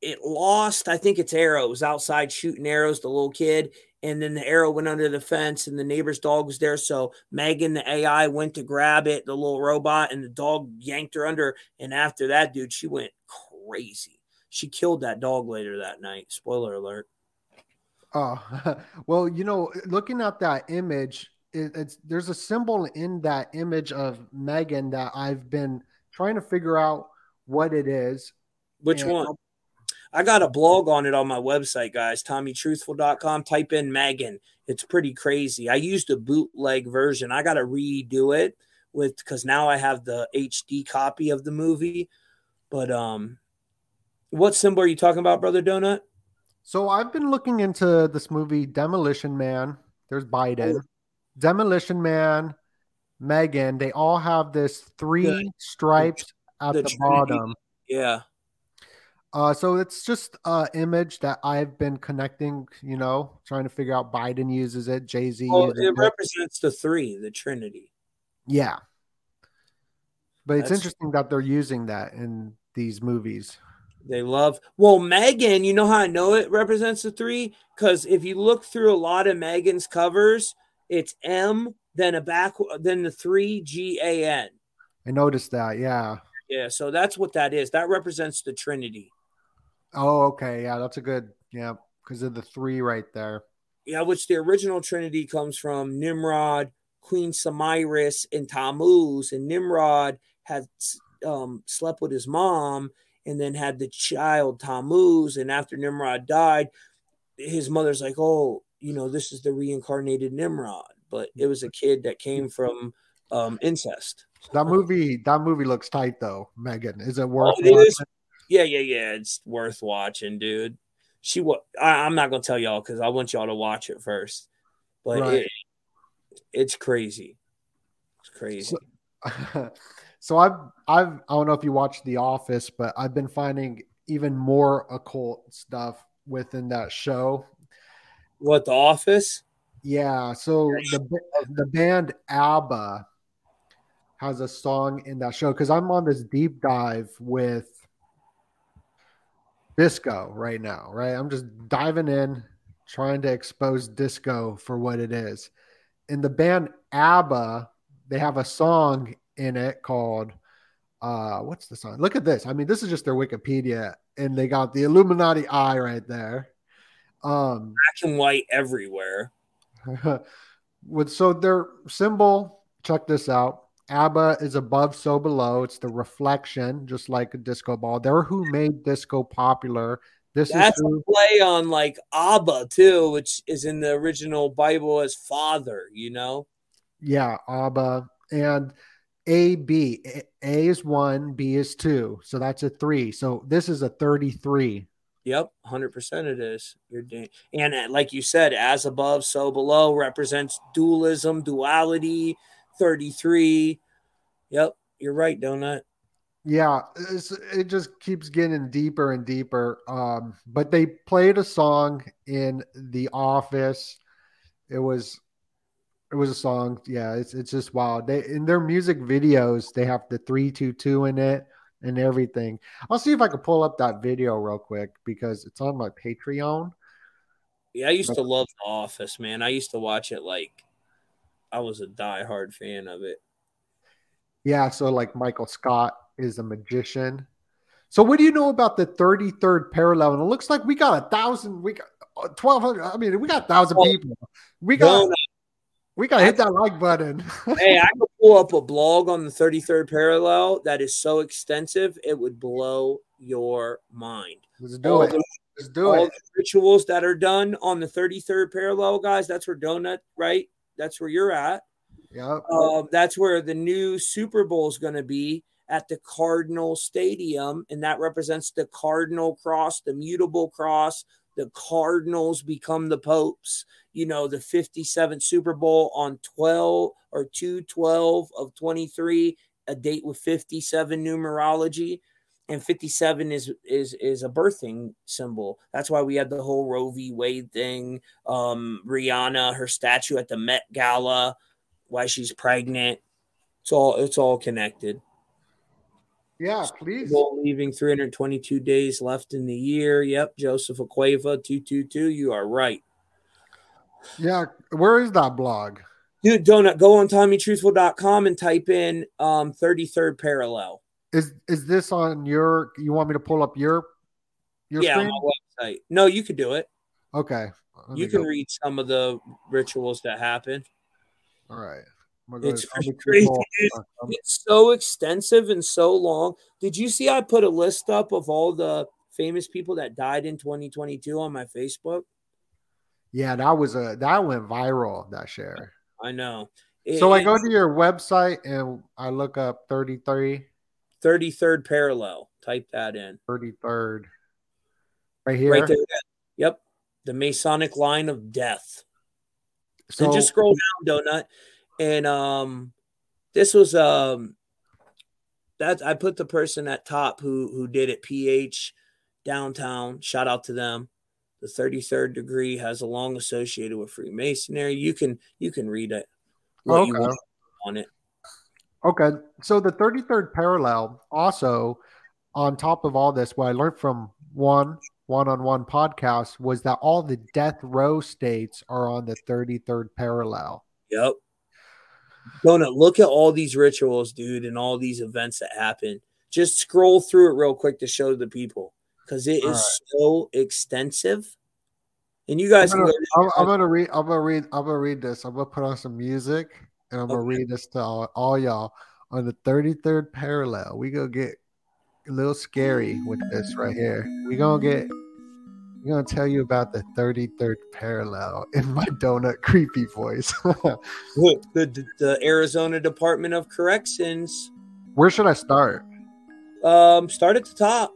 it lost, I think, its arrow. It was outside shooting arrows, the little kid. And then the arrow went under the fence, and the neighbor's dog was there. So Megan, the AI, went to grab it, the little robot, and the dog yanked her under. And after that, dude, she went crazy. She killed that dog later that night. Spoiler alert. Oh, well, looking at that image, there's a symbol in that image of Megan that I've been trying to figure out what it is. Which one? I got a blog on it on my website, guys, TommyTruthful.com. Type in Megan. It's pretty crazy. I used a bootleg version. I got to redo it because now I have the HD copy of the movie. But what symbol are you talking about, Brother Donut? So I've been looking into this movie, Demolition Man. There's Biden. Demolition Man, Megan. They all have this three stripes at the bottom. Yeah. So it's just an image that I've been connecting, trying to figure out. Biden uses it, Jay-Z. Oh, it represents the three, the Trinity. Yeah. But it's interesting that they're using that in these movies. They love, well, Megan, you know how I know it represents the three? Because if you look through a lot of Megan's covers, it's M, then a back, then the three, GAN. I noticed that, yeah. Yeah, so that's what that is. That represents the Trinity. Oh, okay. Yeah, that's a good, yeah, because of the three right there. Yeah, which the original Trinity comes from Nimrod, Queen Samiris, and Tammuz. And Nimrod had slept with his mom and then had the child Tammuz. And after Nimrod died, his mother's like, oh, you know, this is the reincarnated Nimrod. But it was a kid that came from incest. That movie looks tight, though, Megan. Is it worth watching? Yeah. It's worth watching, dude. I'm not going to tell y'all because I want y'all to watch it first. But right. It's crazy. It's crazy. So I don't know if you watched The Office, but I've been finding even more occult stuff within that show. What, The Office? Yeah. So the band ABBA has a song in that show because I'm on this deep dive with disco right now, right? I'm just diving in, trying to expose disco for what it is. In the band ABBA, they have a song in it called, what's the song? Look at this. I mean, this is just their Wikipedia, and they got the Illuminati eye right there. Black and white everywhere. So their symbol, check this out. ABBA is above, so below. It's the reflection, just like a disco ball. They're who made disco popular. That's a play on like Abba too, which is in the original Bible as father, you know? Yeah, Abba. And A-B. A is 1, B is 2. So that's a 3. So this is a 33. Yep, 100% it is. And like you said, as above, so below represents dualism, duality, 33. Yep, you're right, Donut. Yeah, it just keeps getting deeper and deeper. But they played a song in The Office. It was a song. Yeah, it's just wild. They in their music videos they have the 322 in it and everything. I'll see if I can pull up that video real quick because it's on my Patreon. Yeah, I used to love The Office, man. I used to watch it like I was a diehard fan of it. Yeah, so like Michael Scott is a magician. So what do you know about the 33rd parallel? And it looks like we got 1,000, we got 1,200. I mean, we got 1,000 people. We got to hit that like button. Hey, I could pull up a blog on the 33rd parallel that is so extensive, it would blow your mind. Let's do it. All the rituals that are done on the 33rd parallel, guys, that's where Donut, right? That's where you're at. Yeah. That's where the new Super Bowl is going to be, at the Cardinal Stadium, and that represents the Cardinal Cross, the mutable cross. The Cardinals become the popes. You know, the 57th Super Bowl on 2/12 of 23, a date with 57 numerology, and 57 is a birthing symbol. That's why we had the whole Roe v. Wade thing. Rihanna, her statue at the Met Gala, why she's pregnant. It's all connected. Yeah, please. Leaving 322 days left in the year. Yep, Joseph Acqueva, 222. You are right. Yeah, where is that blog? Dude, Donut, go on TommyTruthful.com and type in 33rd parallel. Is this on your – you want me to pull up your screen? On my website. No, you could do it. Okay. You can read some of the rituals that happen. All right. It's crazy. It's so extensive and so long. Did you see I put a list up of all the famous people that died in 2022 on my Facebook? Yeah, that went viral that share. I know. So I go to your website and I look up 33rd parallel. Type that in. 33rd. Right here. Right there. Yep. The Masonic line of death. So and just scroll down, Donut. And this was that I put the person at top who did it, PH Downtown. Shout out to them. The 33rd degree has a long associated with Freemasonry. You can read it on it. Okay. So the 33rd parallel also, on top of all this, what I learned from one-on-one podcast was that all the death row states are on the 33rd parallel. Yep. Donut, look at all these rituals, dude, and all these events that happen. Just scroll through it real quick to show the people, because it is so extensive. And you guys I'm gonna read this. I'm gonna put on some music and I'm gonna read this to all y'all. On the 33rd parallel, we gonna get a little scary with this right here. We're gonna tell you about the 33rd parallel in my donut creepy voice. Look, the Arizona Department of Corrections. Where should I start? Start at the top.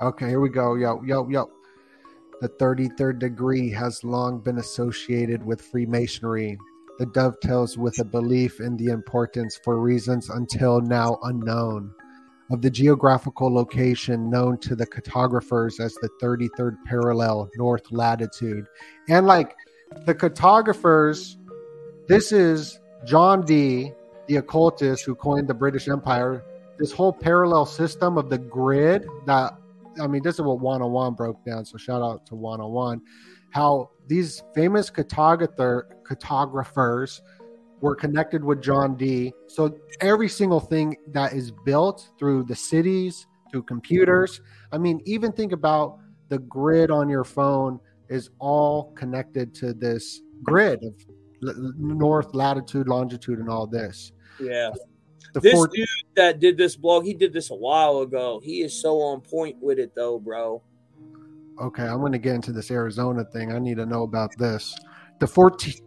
Okay, here we go. Yo. The 33rd degree has long been associated with Freemasonry. It dovetails with a belief in the importance, for reasons until now unknown, of the geographical location known to the cartographers as the 33rd parallel north latitude. And like the cartographers, this is John Dee, the occultist who coined the British Empire, this whole parallel system of the grid that, I mean, this is what 101 broke down, so shout out to 101. How these famous cartographers were connected with John Dee. So every single thing that is built through the cities, through computers, I mean, even think about the grid on your phone is all connected to this grid of north latitude, longitude, and all this. Yeah. This dude that did this blog, he did this a while ago. He is so on point with it, though, bro. Okay, I'm going to get into this Arizona thing. I need to know about this. The fortuitous?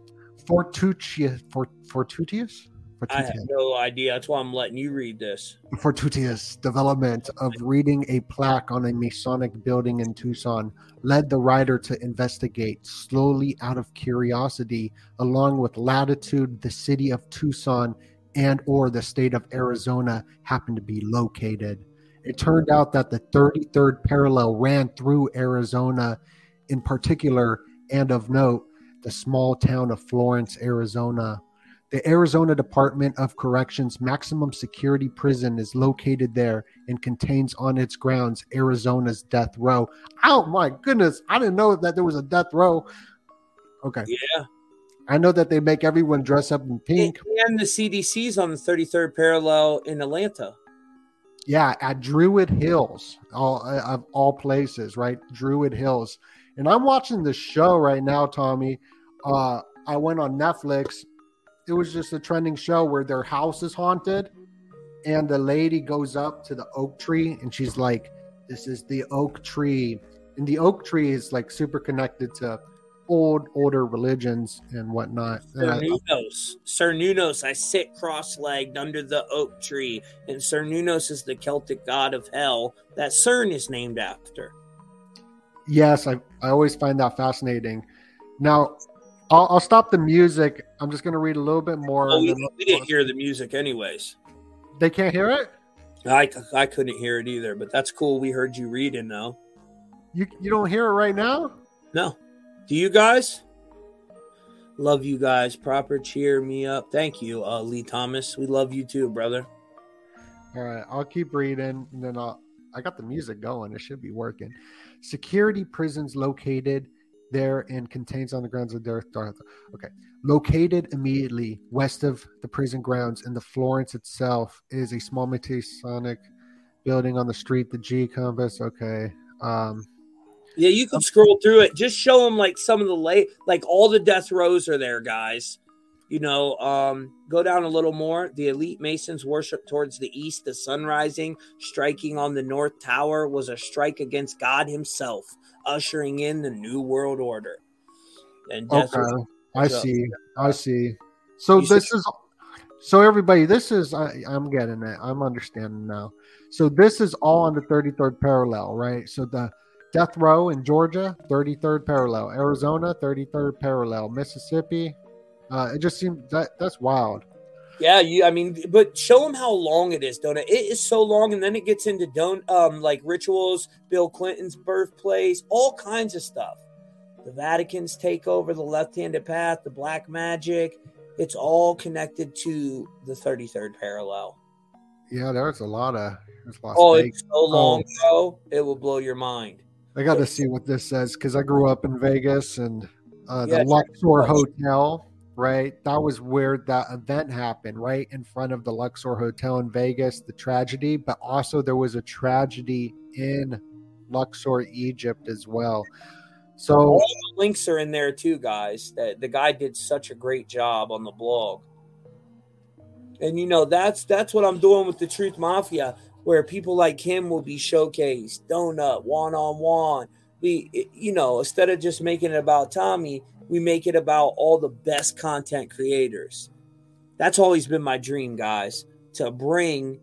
I have no idea. That's why I'm letting you read this. Fortuitous development of reading a plaque on a Masonic building in Tucson led the writer to investigate slowly out of curiosity, along with latitude, the city of Tucson, and or the state of Arizona happened to be located. It turned out that the 33rd parallel ran through Arizona in particular, and of note, the small town of Florence, Arizona. The Arizona Department of Corrections Maximum Security Prison is located there and contains on its grounds Arizona's death row. Oh my goodness, I didn't know that there was a death row. Okay. Yeah. I know that they make everyone dress up in pink. And the CDC's on the 33rd parallel in Atlanta. Yeah, at Druid Hills, of all places, right? Druid Hills. And I'm watching this show right now, Tommy. I went on Netflix. It was just a trending show where their house is haunted. And the lady goes up to the oak tree and she's like, this is the oak tree. And the oak tree is like super connected to older religions and whatnot. Sir Nunos, I sit cross-legged under the oak tree, and Sir Nunos is the Celtic god of hell that CERN is named after. Yes, I always find that fascinating. Now, I'll stop the music. I'm just going to read a little bit more. Oh, we didn't hear the music anyways. They can't hear it? I couldn't hear it either, but that's cool. We heard you reading though. You don't hear it right now? No. Do you guys? Love you guys. Proper cheer me up. Thank you, Lee Thomas. We love you too, brother. All right. I'll keep reading. And then I got the music going. It should be working. Security prisons located there and contains on the grounds of their okay. Located immediately west of the prison grounds in the Florence itself is a small Masonic building on the street, the G Compass. Okay. Yeah, you can scroll through it. Just show them like some of the like all the death rows are there, guys. You know, go down a little more. The elite Masons worship towards the east. The sun rising, striking on the North Tower, was a strike against God himself, ushering in the New World Order. And death row. I see. So everybody, this is I'm getting it. I'm understanding now. So this is all on the 33rd parallel, right? So the death row in Georgia, 33rd parallel. Arizona, 33rd parallel. Mississippi. It just seems that's wild. Yeah, but show them how long it is, don't it? It is so long, and then it gets into like rituals, Bill Clinton's birthplace, all kinds of stuff. The Vatican's takeover, the left-handed path, the black magic. It's all connected to the 33rd parallel. Yeah, there's a lot of it's so long ago, it will blow your mind. I got to see what this says because I grew up in Vegas and the Luxor Hotel, right? That was where that event happened, right in front of the Luxor Hotel in Vegas, the tragedy. But also there was a tragedy in Luxor, Egypt as well. So all the links are in there too, guys. The guy did such a great job on the blog. And, you know, that's what I'm doing with the Truth Mafia, where people like him will be showcased. Donut, one-on-one. We, you know, instead of just making it about Tommy, we make it about all the best content creators. That's always been my dream, guys, to bring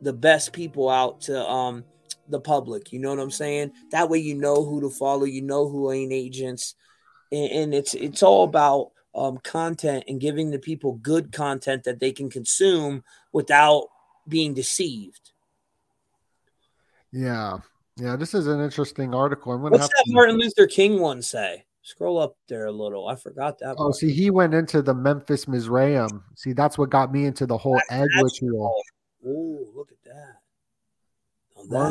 the best people out to the public. You know what I'm saying? That way you know who to follow, you know who ain't agents. And it's all about content and giving the people good content that they can consume without being deceived. Yeah, this is an interesting article. What's that Martin Luther King one say? Scroll up there a little. I forgot that. Oh, see, he went into the Memphis Mizraim. See, that's what got me into the whole egg ritual. Oh, look at that. Yeah,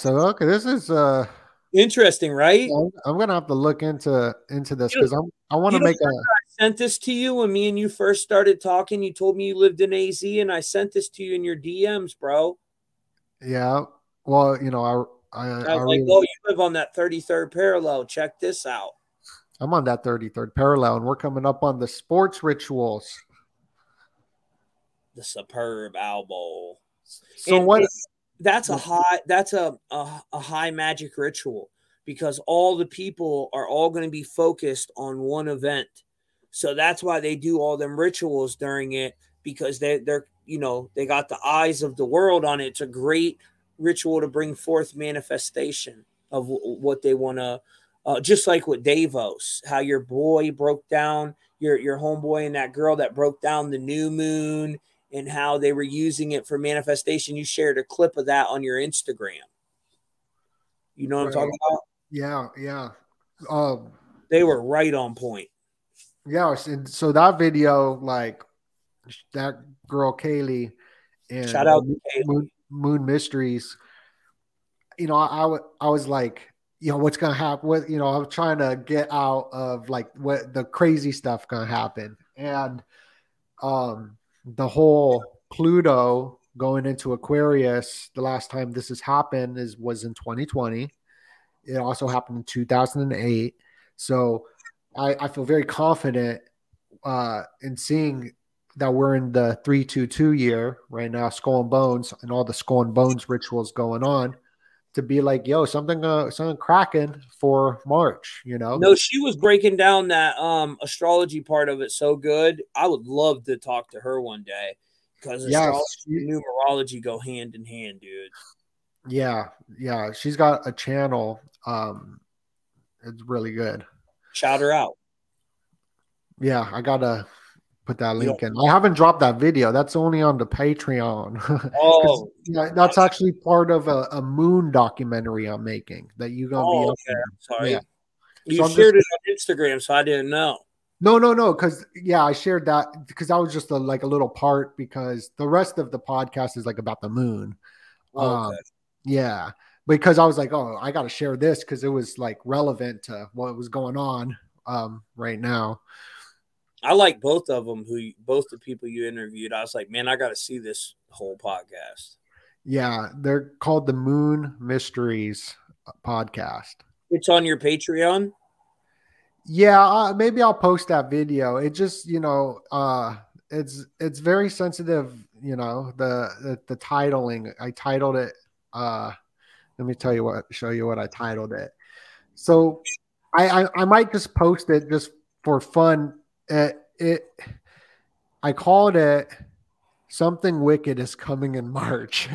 so okay, this is interesting, right? I'm gonna have to look into this because I want to make a. I sent this to you when me and you first started talking. You told me you lived in AZ, and I sent this to you in your DMs, bro. Yeah, well, you know, I was like, oh, you live on that 33rd parallel. Check this out. I'm on that 33rd parallel, and we're coming up on the sports rituals. The superb owl. So and what? That's a high magic ritual because all the people are all going to be focused on one event. So that's why they do all them rituals during it because they got the eyes of the world on it. It's a great ritual to bring forth manifestation of what they want to, just like with Davos, how your boy broke down your homeboy and that girl that broke down the new moon and how they were using it for manifestation. You shared a clip of that on your Instagram. You know what I'm talking about? Yeah. They were right on point. Yeah, so that video, like that girl Kaylee and shout out Moon Mysteries, you know, I was like, you know, what's going to happen? What, you know, I'm trying to get out of like what the crazy stuff going to happen. And the whole Pluto going into Aquarius, the last time this has happened was in 2020. It also happened in 2008. So I feel very confident in seeing that we're in the 322 year right now, Skull and Bones and all the Skull and Bones rituals going on. To be like, yo, something cracking for March, you know? No, she was breaking down that astrology part of it so good. I would love to talk to her one day because astrology and numerology go hand in hand, dude. Yeah. She's got a channel. It's really good. Shout her out. Yeah, I gotta put that link in. I haven't dropped that video. That's only on the Patreon. Oh, yeah, that's actually part of a moon documentary I'm making that you're gonna be. Okay. Sorry, yeah. You shared it on Instagram, so I didn't know. No, because I shared that because that was just like a little part because the rest of the podcast is like about the moon. Okay. Yeah, because I was like, oh, I got to share this because it was like relevant to what was going on right now. I like both of them, both the people you interviewed. I was like, man, I got to see this whole podcast. Yeah, they're called the Moon Mysteries podcast. It's on your Patreon? Yeah, maybe I'll post that video. It just, you know, it's very sensitive, you know, the titling. I titled it. Let me show you what I titled it. So I might just post it just for fun. I called it Something Wicked is Coming in March,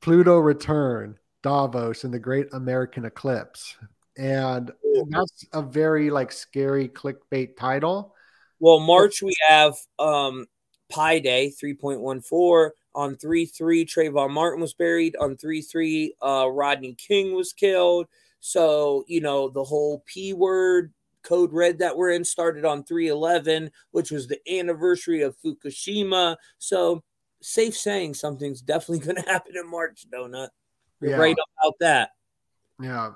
Pluto Return, Davos, and the Great American Eclipse. And that's a very like scary clickbait title. Well, March we have Pi Day 3.14. On 3/3, Trayvon Martin was buried. On 3/3, Rodney King was killed. So, you know, the whole P word code red that we're in started on 3/11, which was the anniversary of Fukushima. So safe saying something's definitely going to happen in March, Donut. You're right about that. Yeah.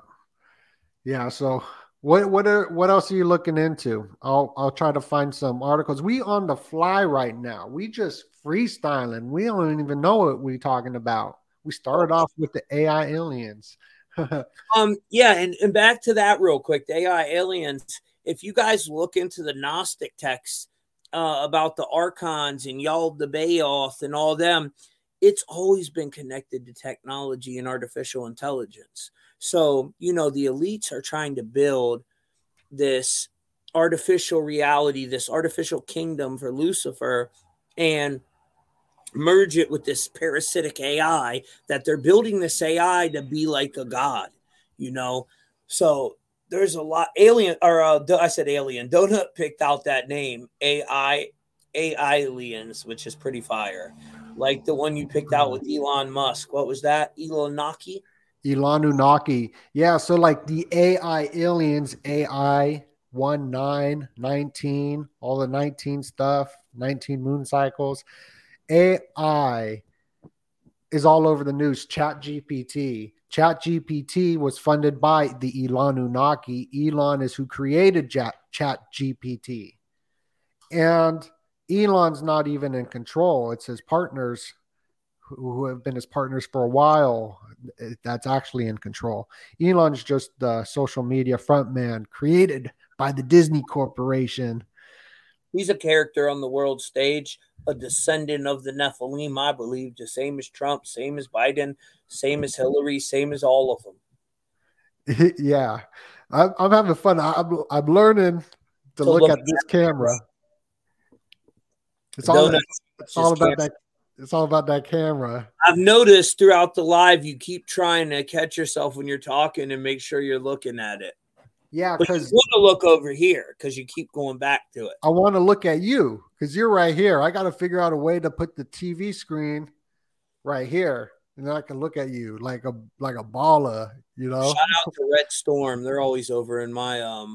Yeah. So what else are you looking into? I'll try to find some articles. We on the fly right now. We just freestyling. We don't even know what we're talking about. We started off with the AI aliens. And back to that real quick, the AI aliens. If you guys look into the Gnostic texts about the archons and Yaldabaoth the Bayoth and all them, it's always been connected to technology and artificial intelligence. So, you know, the elites are trying to build this artificial reality, this artificial kingdom for Lucifer, and merge it with this parasitic AI that they're building, this AI to be like a god, you know? So there's a lot Donut picked out that name, AI aliens, which is pretty fire. Like the one you picked out with Elon Musk. What was that? Elonunaki. Yeah. So like the AI aliens, AI 19, 19, all the 19 stuff, 19 moon cycles. AI is all over the news. ChatGPT. ChatGPT was funded by the Elonunaki. Elon is who created ChatGPT. And Elon's not even in control. It's his partners who have been his partners for a while that's actually in control. Elon's just the social media frontman created by the Disney Corporation. He's a character on the world stage, a descendant of the Nephilim, I believe, the same as Trump, same as Biden, same as Hillary, same as all of them. Yeah. I'm having fun. I'm learning to look at this camera. It's all about that camera. I've noticed throughout the live, you keep trying to catch yourself when you're talking and make sure you're looking at it. Yeah, because you want to look over here because you keep going back to it. I want to look at you because you're right here. I got to figure out a way to put the TV screen right here, and then I can look at you like a baller, you know. Shout out to Red Storm. They're always over in my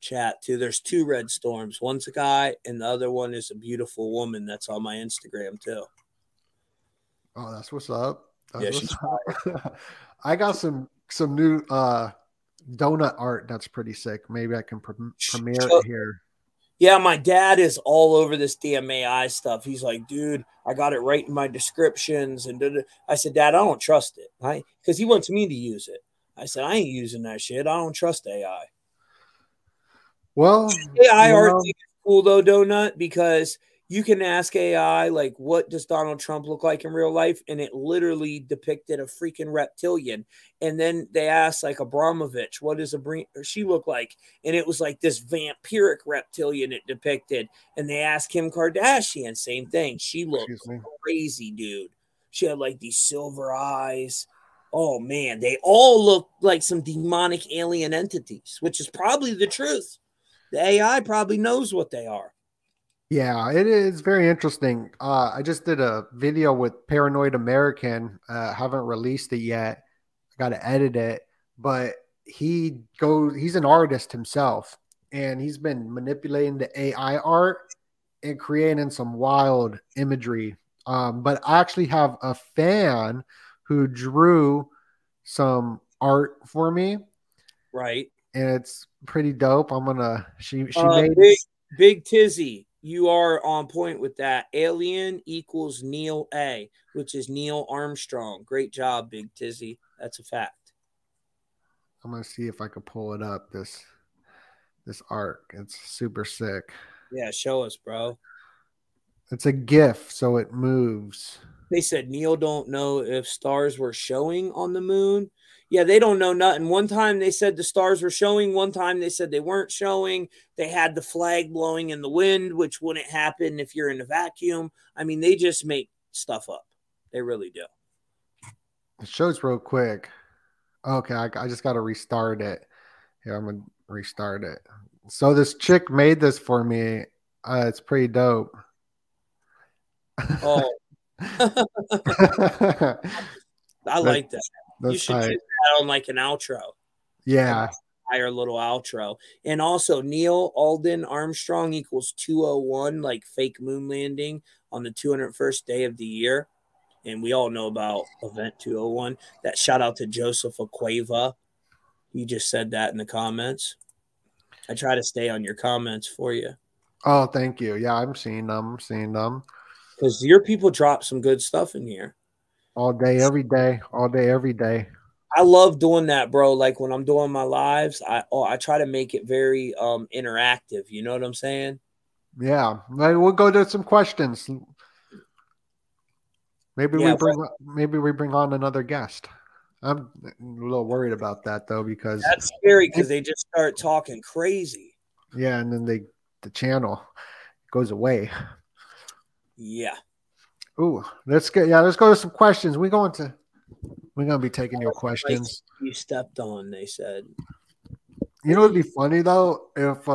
chat too. There's two Red Storms. One's a guy, and the other one is a beautiful woman that's on my Instagram too. Oh, that's what's up. That's what's up. I got some new donut art that's pretty sick. Maybe I can premiere it here. Yeah, my dad is all over this DMAI stuff. He's like, dude, I got it right in my descriptions. And I said, Dad, I don't trust it. Because he wants me to use it. I said, I ain't using that shit. I don't trust AI. Well, AI art is cool though, Donut, because you can ask AI, like, what does Donald Trump look like in real life? And it literally depicted a freaking reptilian. And then they asked, like, Abramovich, what does she look like? And it was like this vampiric reptilian it depicted. And they asked Kim Kardashian, same thing. She looked crazy, dude. She had, like, these silver eyes. Oh, man. They all look like some demonic alien entities, which is probably the truth. The AI probably knows what they are. Yeah, it is very interesting. I just did a video with Paranoid American. Haven't released it yet. I got to edit it. But he's an artist himself, and he's been manipulating the AI art and creating some wild imagery. But I actually have a fan who drew some art for me. Right. And it's pretty dope. I'm going to – she made Big Tizzy. You are on point with that. Alien equals Neil A, which is Neil Armstrong. Great job, Big Tizzy. That's a fact. I'm going to see if I can pull it up, this arc. It's super sick. Yeah, show us, bro. It's a GIF, so it moves. They said Neil don't know if stars were showing on the moon. Yeah, they don't know nothing. One time they said the stars were showing. One time they said they weren't showing. They had the flag blowing in the wind, which wouldn't happen if you're in a vacuum. I mean, they just make stuff up. They really do. It shows real quick. Okay, I just got to restart it. Here, I'm going to restart it. So this chick made this for me. It's pretty dope. Oh. I like that. That's you should do that on like an outro. Yeah. Entire little outro. And also Neil Alden Armstrong equals 201, like fake moon landing on the 201st day of the year. And we all know about Event 201. That shout out to Joseph Acueva. You just said that in the comments. I try to stay on your comments for you. Oh, thank you. Yeah, I'm seeing them. Because your people drop some good stuff in here. All day, every day. I love doing that, bro. Like when I'm doing my lives, I try to make it very interactive. You know what I'm saying? Yeah. We'll go to some questions. Maybe we bring on another guest. I'm a little worried about that though, because that's scary because they just start talking crazy. Yeah, and then the channel goes away. Yeah. Ooh, let's go to some questions. We're gonna be taking your questions. You stepped on, they said. You know, it'd be funny though if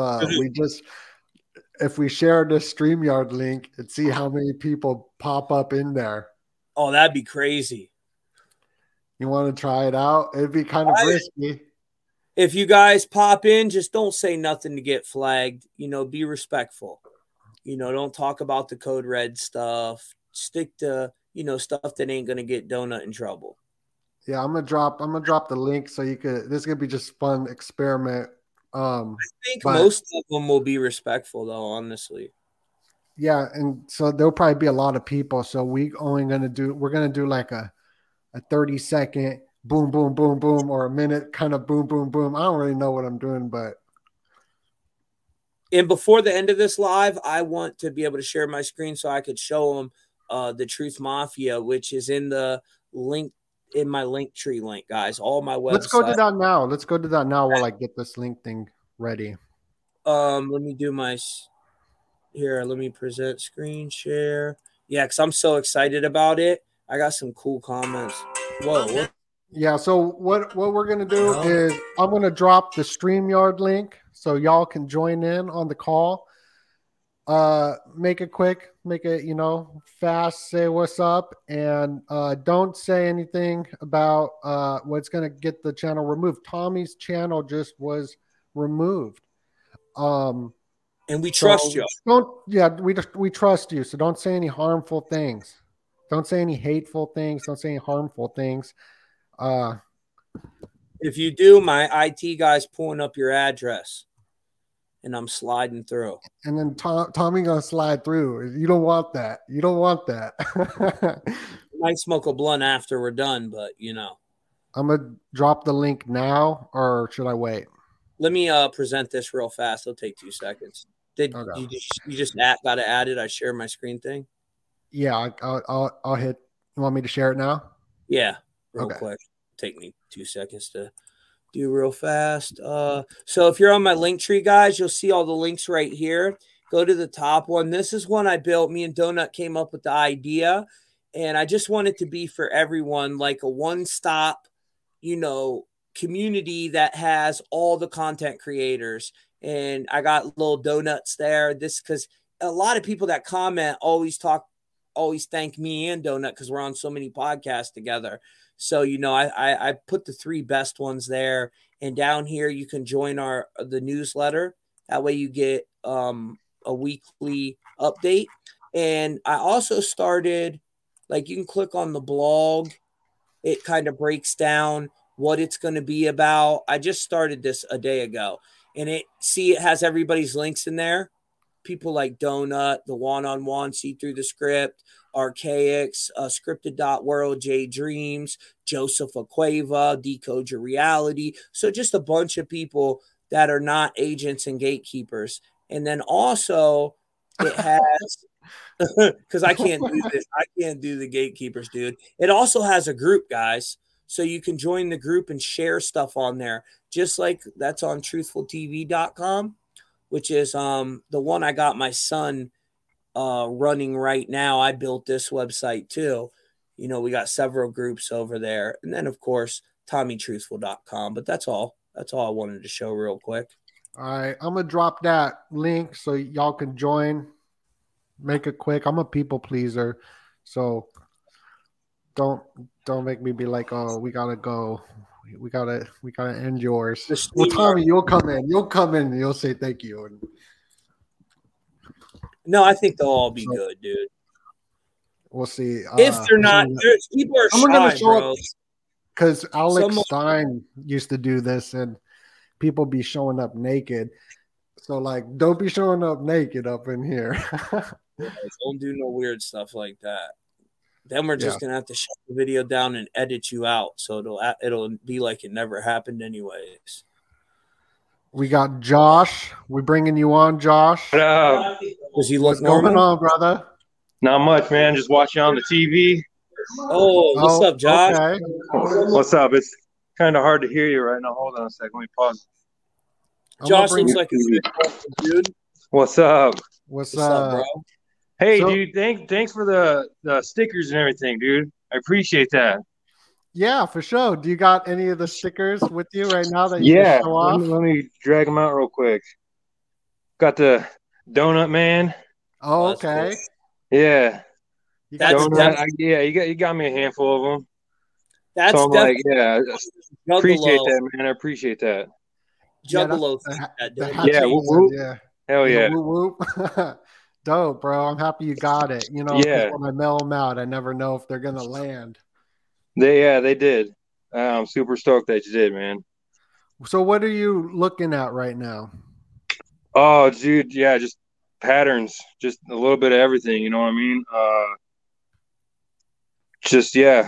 we share this StreamYard link and see how many people pop up in there. Oh, that'd be crazy. You want to try it out? It'd be kind of risky. If you guys pop in, just don't say nothing to get flagged. You know, be respectful. You know, don't talk about the code red stuff. Stick to, you know, stuff that ain't going to get Donut in trouble. Yeah, I'm going to drop the link so you could, this is going to be just fun experiment. I think most of them will be respectful though, honestly. Yeah, and so there'll probably be a lot of people. So we're gonna do like a 30-second boom, boom, boom, boom, or a minute kind of boom, boom, boom. I don't really know what I'm doing, but. And before the end of this live, I want to be able to share my screen so I could show them the Truth Mafia, which is in the link. In my Linktree link, guys, all my websites. Let's go to that now while I get this link thing ready. Let me do my here. Let me present screen share. Yeah, because I'm so excited about it. I got some cool comments. Whoa. What? Yeah. So what we're gonna do is I'm gonna drop the StreamYard link so y'all can join in on the call. Make it quick, make it, you know, fast, say what's up, and don't say anything about what's going to get the channel removed. Tommy's channel just was removed. And we trust you. We trust you. So don't say any harmful things. Don't say any hateful things. Don't say any harmful things. If you do, my IT guy's pulling up your address. And I'm sliding through. And then Tommy going to slide through. You don't want that. You don't want that. Might smoke a blunt after we're done, but, you know. I'm going to drop the link now, or should I wait? Let me present this real fast. It'll take 2 seconds. You just got to add it? I share my screen thing? Yeah, I'll hit. You want me to share it now? Yeah, real quick. Take me 2 seconds to do real fast. So if you're on my Linktree, guys, you'll see all the links right here. Go to the top one. This is one I built. Me and Donut came up with the idea, and I just want it to be for everyone, like a one-stop, you know, community that has all the content creators. And I got little donuts there. This because a lot of people that comment always thank me and Donut because we're on so many podcasts together. So, you know, I put the three best ones there, and down here you can join the newsletter. That way you get a weekly update. And I also started, like, you can click on the blog. It kind of breaks down what it's going to be about. I just started this a day ago, and it has everybody's links in there. People like Donut, the one-on-one, See Through the Script, Archaics, Scripted.World, J Dreams, Joseph Acueva, Decode Your Reality. So just a bunch of people that are not agents and gatekeepers. And then also it has, because I can't do this. I can't do the gatekeepers, dude. It also has a group, guys. So you can join the group and share stuff on there. Just like that's on truthfultv.com. which is the one I got my son running right now. I built this website too. You know, we got several groups over there. And then, of course, TommyTruthful.com. But that's all. That's all I wanted to show real quick. All right. I'm going to drop that link so y'all can join. Make it quick. I'm a people pleaser. So don't make me be like, oh, we got to go. we gotta end yours. Well, Tommy, you'll come in, and you'll say thank you. And... No, I think they'll all be good, dude. We'll see. If they're not, people are shy, bro. Because Alex Stein used to do this, and people be showing up naked. So, like, don't be showing up naked up in here. Don't do no weird stuff like that. Then we're just gonna have to shut the video down and edit you out, so it'll be like it never happened, anyways. We got Josh. We bringing you on, Josh. What up? Does he look normal? What's going on, brother? Not much, man. Just watching on the TV. Oh, what's up, Josh? Okay. What's up? It's kind of hard to hear you right now. Hold on a second. Let me pause. Josh looks like a dude. What's up? What's up, bro? Hey, dude, thanks for the stickers and everything, dude. I appreciate that. Yeah, for sure. Do you got any of the stickers with you right now that you can show off? Let me drag them out real quick. Got the Donut Man. Oh, okay. Cool. Yeah. You got me a handful of them. That's so I appreciate that, man. I appreciate that. Juggalo. Yeah, hell yeah. Whoop. Dope, bro. I'm happy you got it. You know, when I mail them out, I never know if they're going to land. They did. I'm super stoked that you did, man. So what are you looking at right now? Oh, dude, just patterns. Just a little bit of everything, you know what I mean?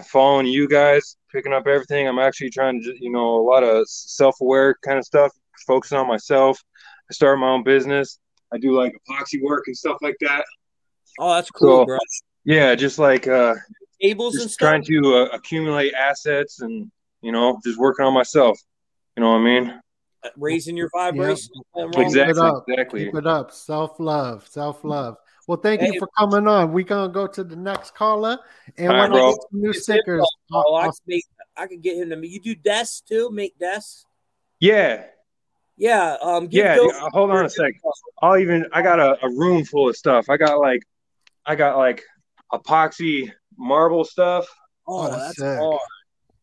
Following you guys, picking up everything. I'm actually trying to, a lot of self-aware kind of stuff, focusing on myself. I started my own business. I do like epoxy work and stuff like that. Oh, that's cool, bro. Yeah, just like tables and stuff. Trying to accumulate assets and just working on myself. You know what I mean? Raising your vibration. Yeah. Exactly. Keep it up. Self love. Well, thank you for coming on. We're gonna go to the next caller, and we're gonna get some new stickers. I can get him to me. You do desks too? Make desks? Yeah. Yeah. Hold on a sec. I got a room full of stuff. I got like epoxy marble stuff. Oh, that's hard.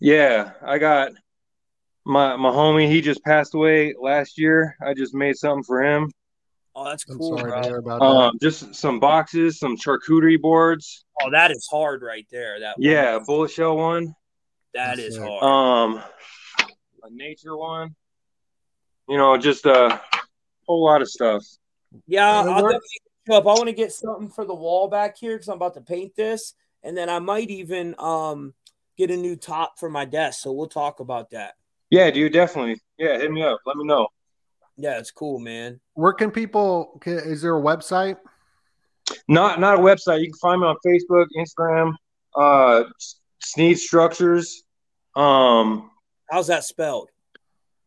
Yeah. I got my homie. He just passed away last year. I just made something for him. Oh, that's cool. I'm sorry to hear about that. Just some boxes, some charcuterie boards. Oh, that is hard right there. That one. Yeah, bullet shell one. That's hard. A nature one. Just a whole lot of stuff. Yeah, I'll definitely pick up. I want to get something for the wall back here because I'm about to paint this, and then I might even get a new top for my desk. So we'll talk about that. Yeah, dude, definitely. Yeah, hit me up. Let me know. Yeah, it's cool, man. Where can people? Is there a website? Not a website. You can find me on Facebook, Instagram, Sneed Structures. How's that spelled?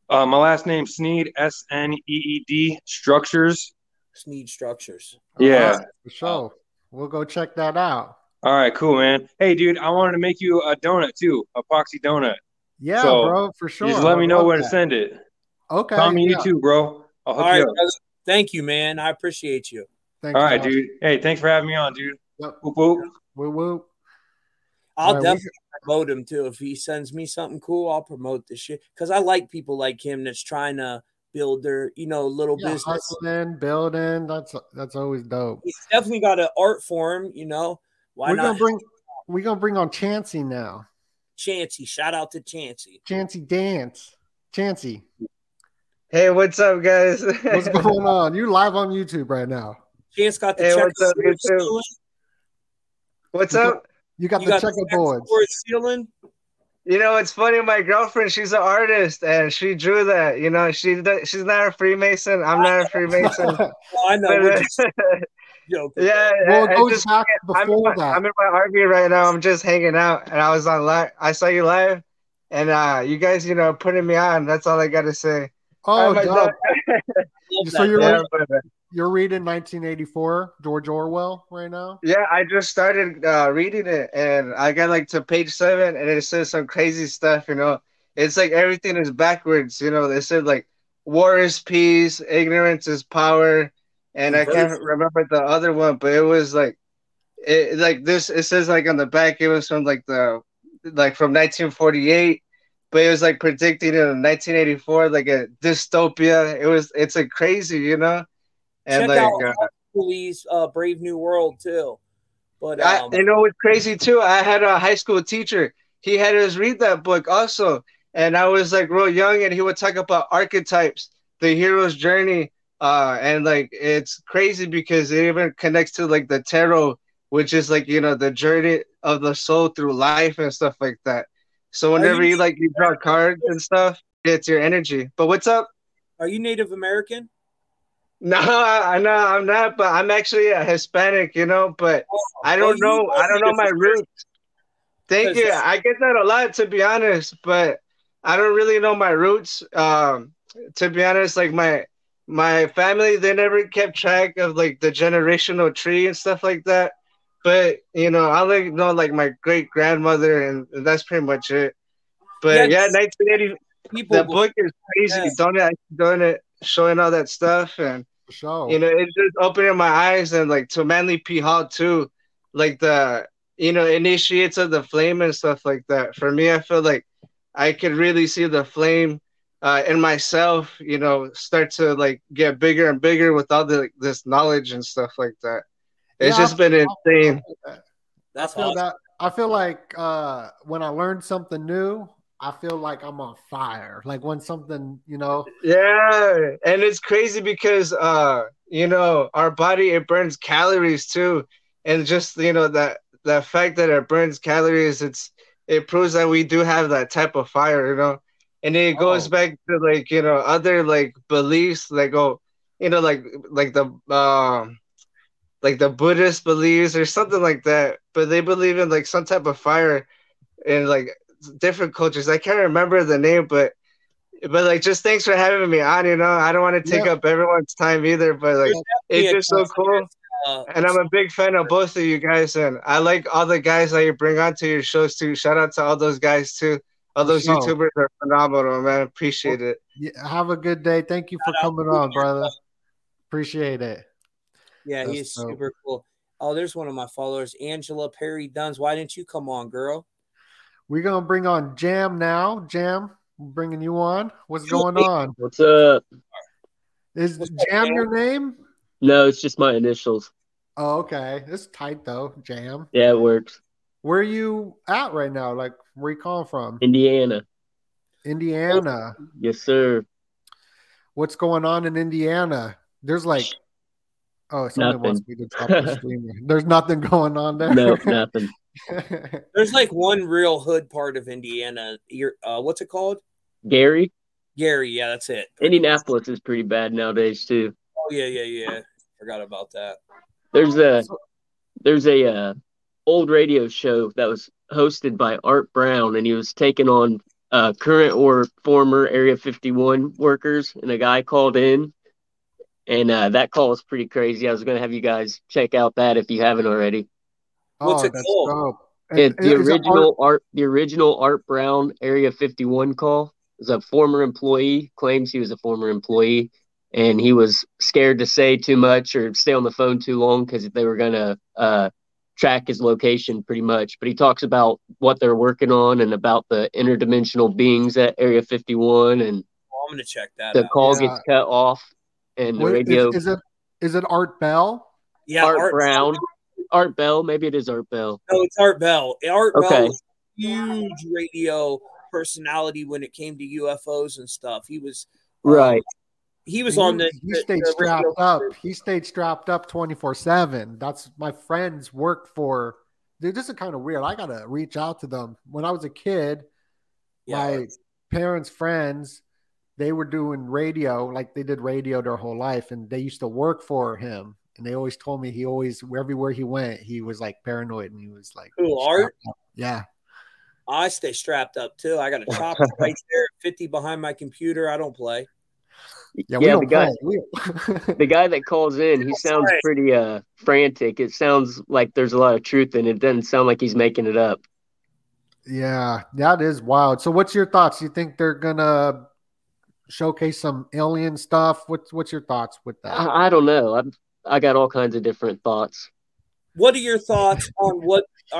My last name Sneed, S-N-E-E-D, Structures. Sneed Structures. Yeah. Right, for sure. We'll go check that out. All right, cool, man. Hey, dude, I wanted to make you a donut, too, a epoxy donut. Yeah, bro, for sure. Just let me know where to send it. Okay. Tommy, you too, bro. I'll hook you up. Thank you, man. I appreciate you. Thanks, all right, dude. Hey, thanks for having me on, dude. Yep. Whoop, whoop. Whoop, whoop. I'll definitely promote him too. If he sends me something cool, I'll promote the shit because I like people like him that's trying to build their, little business. Building. That's always dope. He's definitely got an art form, Why we're not? We're gonna bring on Chancey now. Chancey, shout out to Chancey. Chancey Dance. Chancey. Hey, what's up, guys? What's going on? You live on YouTube right now. Chance got the checkerboard ceiling. What's up? You got the checkerboard ceiling. It's funny. My girlfriend, she's an artist, and she drew that. She's not a Freemason. I'm not a Freemason. I know. But, yeah. Well, I'm in my RV right now. I'm just hanging out, and I was on live. I saw you live, and you guys, putting me on. That's all I got to say. Oh, God. So you're reading 1984, George Orwell, right now? Yeah, I just started reading it, and I got to page 7, and it says some crazy stuff. It's like everything is backwards. They said war is peace, ignorance is power, and I can't remember the other one, but it was it says on the back it was from 1948. But it was like predicting in 1984, like a dystopia. It's like crazy, you know. And check like out Louise, Brave New World too. But I know it's crazy too. I had a high school teacher. He had us read that book also, and I was like real young, and he would talk about archetypes, the hero's journey, and like it's crazy because it even connects to like the tarot, which is like, you know, the journey of the soul through life and stuff like that. So whenever you draw cards and stuff, it's your energy. But what's up? Are you Native American? No, I'm not. But I'm actually a Hispanic, you know. But I don't know my roots. Thank you. I get that a lot, to be honest. But I don't really know my roots. To be honest, like my family, they never kept track of like the generational tree and stuff like that. But, you know, I like know like my great grandmother, and that's pretty much it. But yeah, 1980. People, the book is crazy. Yes. Doing it, showing all that stuff, and sure, you know, it just opening my eyes, and like to Manly P. Hall too, like the, you know, initiates of the flame and stuff like that. For me, I feel like I could really see the flame in myself, you know, start to like get bigger and bigger with all the this knowledge and stuff like that. It's just been insane. That's awesome. I feel like when I learned something new, I feel like I'm on fire. Like when something, you know. Yeah, and it's crazy because, you know, our body, it burns calories too. And just, you know, the fact that it burns calories, it proves that we do have that type of fire, you know. And it goes back to like, you know, other like beliefs, like, oh, you know, like the like the Buddhist believes or something like that, but they believe in like some type of fire in like different cultures. I can't remember the name, but like just thanks for having me on, you know. I don't want to take up everyone's time either, but like it's just so cool. And I'm a big fan of both of you guys, and I like all the guys that you bring onto your shows too. Shout out to all those guys too. All those YouTubers are phenomenal, man. Appreciate it. Yeah, have a good day. Thank you for coming on, brother. Appreciate it. Yeah, he's super cool. Oh, there's one of my followers, Angela Perry Duns. Why didn't you come on, girl? We're going to bring on Jam now. Jam, I'm bringing you on. What's going on? What's up? Is Jam your name? No, it's just my initials. Oh, okay. It's tight, though, Jam. Yeah, it works. Where are you at right now? Like, where you calling from? Indiana. Yes, sir. What's going on in Indiana? There's like... Oh, somebody wants me to drop the streamer. There's nothing going on there. No, nothing. There's like one real hood part of Indiana. What's it called? Gary, yeah, that's it. Indianapolis is pretty bad nowadays too. Oh yeah. Forgot about that. There's a old radio show that was hosted by Art Brown, and he was taking on current or former Area 51 workers, and a guy called in. And that call is pretty crazy. I was going to have you guys check out that if you haven't already. What's it called? It's the original Art Brown Area 51 call. It was a former employee, claims he was a former employee, and he was scared to say too much or stay on the phone too long because they were going to track his location pretty much. But he talks about what they're working on and about the interdimensional beings at Area 51. And I'm going to check that out. The call gets cut off. And the radio is it Art Bell? Yeah, Art Brown. Art Bell, maybe it is Art Bell. No, it's Art Bell. Art Bell was a huge radio personality when it came to UFOs and stuff. He was right. He was on the. He stayed strapped up. He stayed strapped up 24/7. That's my friends work for. Dude, this is kind of weird. I gotta reach out to them. When I was a kid, my parents' friends. They were doing radio, like they did radio their whole life, and they used to work for him. And they always told me he always, everywhere he went, he was like paranoid, and he was like, "Cool Art, yeah." I stay strapped up too. I got a chopper right there, 50 behind my computer. I don't play. Yeah, the guy that calls in, he sounds pretty frantic. It sounds like there's a lot of truth in it. It doesn't sound like he's making it up. Yeah, that is wild. So, what's your thoughts? You think they're gonna showcase some alien stuff? What's your thoughts with that? I don't know. I got all kinds of different thoughts. What are your thoughts on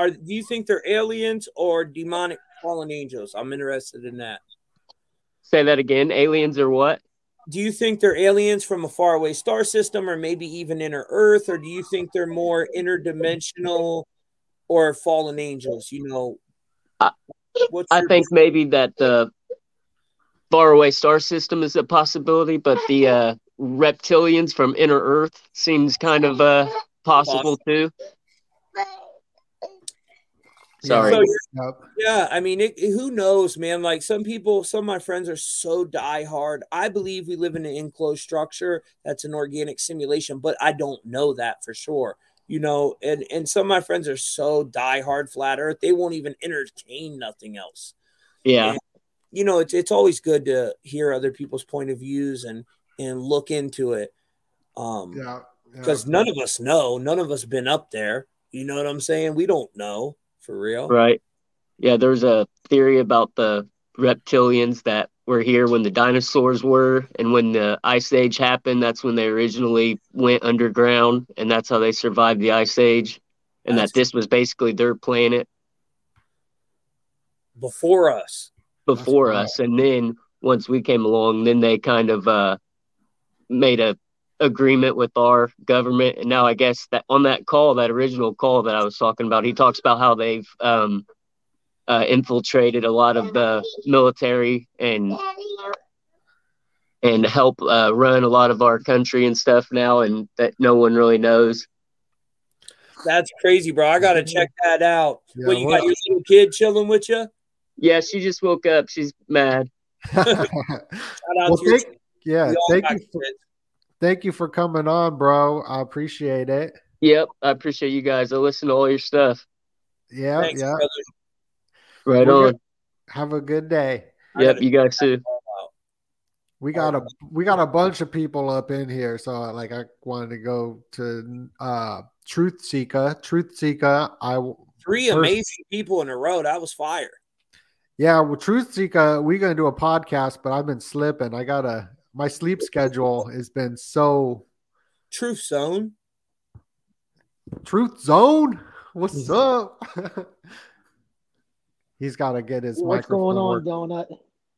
do you think they're aliens or demonic Fallen Angels. I'm interested in that. Say that again. Aliens or what? Do you think they're aliens from a faraway star system or maybe even inner Earth? Or do you think they're more interdimensional or fallen angels? You know, I think maybe that the faraway star system is a possibility, but the reptilians from inner Earth seems kind of possible too. Sorry. So, yeah, I mean, who knows, man? Like some of my friends are so diehard. I believe we live in an enclosed structure that's an organic simulation, but I don't know that for sure. You know, and some of my friends are so diehard flat Earth, they won't even entertain nothing else. Yeah. And, you know, it's always good to hear other people's point of views and look into it. Because none of us know. None of us been up there. You know what I'm saying? We don't know. For real? Right. Yeah, there's a theory about the reptilians that were here when the dinosaurs were, and when the Ice Age happened, that's when they originally went underground, and that's how they survived the Ice Age, and that this was basically their planet. Before us. Before us. And then once we came along, then they kind of made a agreement with our government, and now I guess that on that call, that original call that I was talking about, he talks about how they've infiltrated a lot of the military and help run a lot of our country and stuff now, and that no one really knows. That's crazy, bro. I gotta check that out. Yeah, well, you got your little kid chilling with you? Yeah, she just woke up. She's mad. Thank you for coming on, bro. I appreciate it. Yep, I appreciate you guys. I listen to all your stuff. Yeah, thanks, yeah. Brother. Right on. Have a good day. Yep, you guys too. We got a bunch of people up in here, so like I wanted to go to Truth Seeker. Amazing people in a row. That was fire. Yeah, well, Truth Seeker, we're gonna do a podcast, but I've been slipping. My sleep schedule has been so... Truth Zone? What's up? He's got to get his microphone. What's going on, Donut?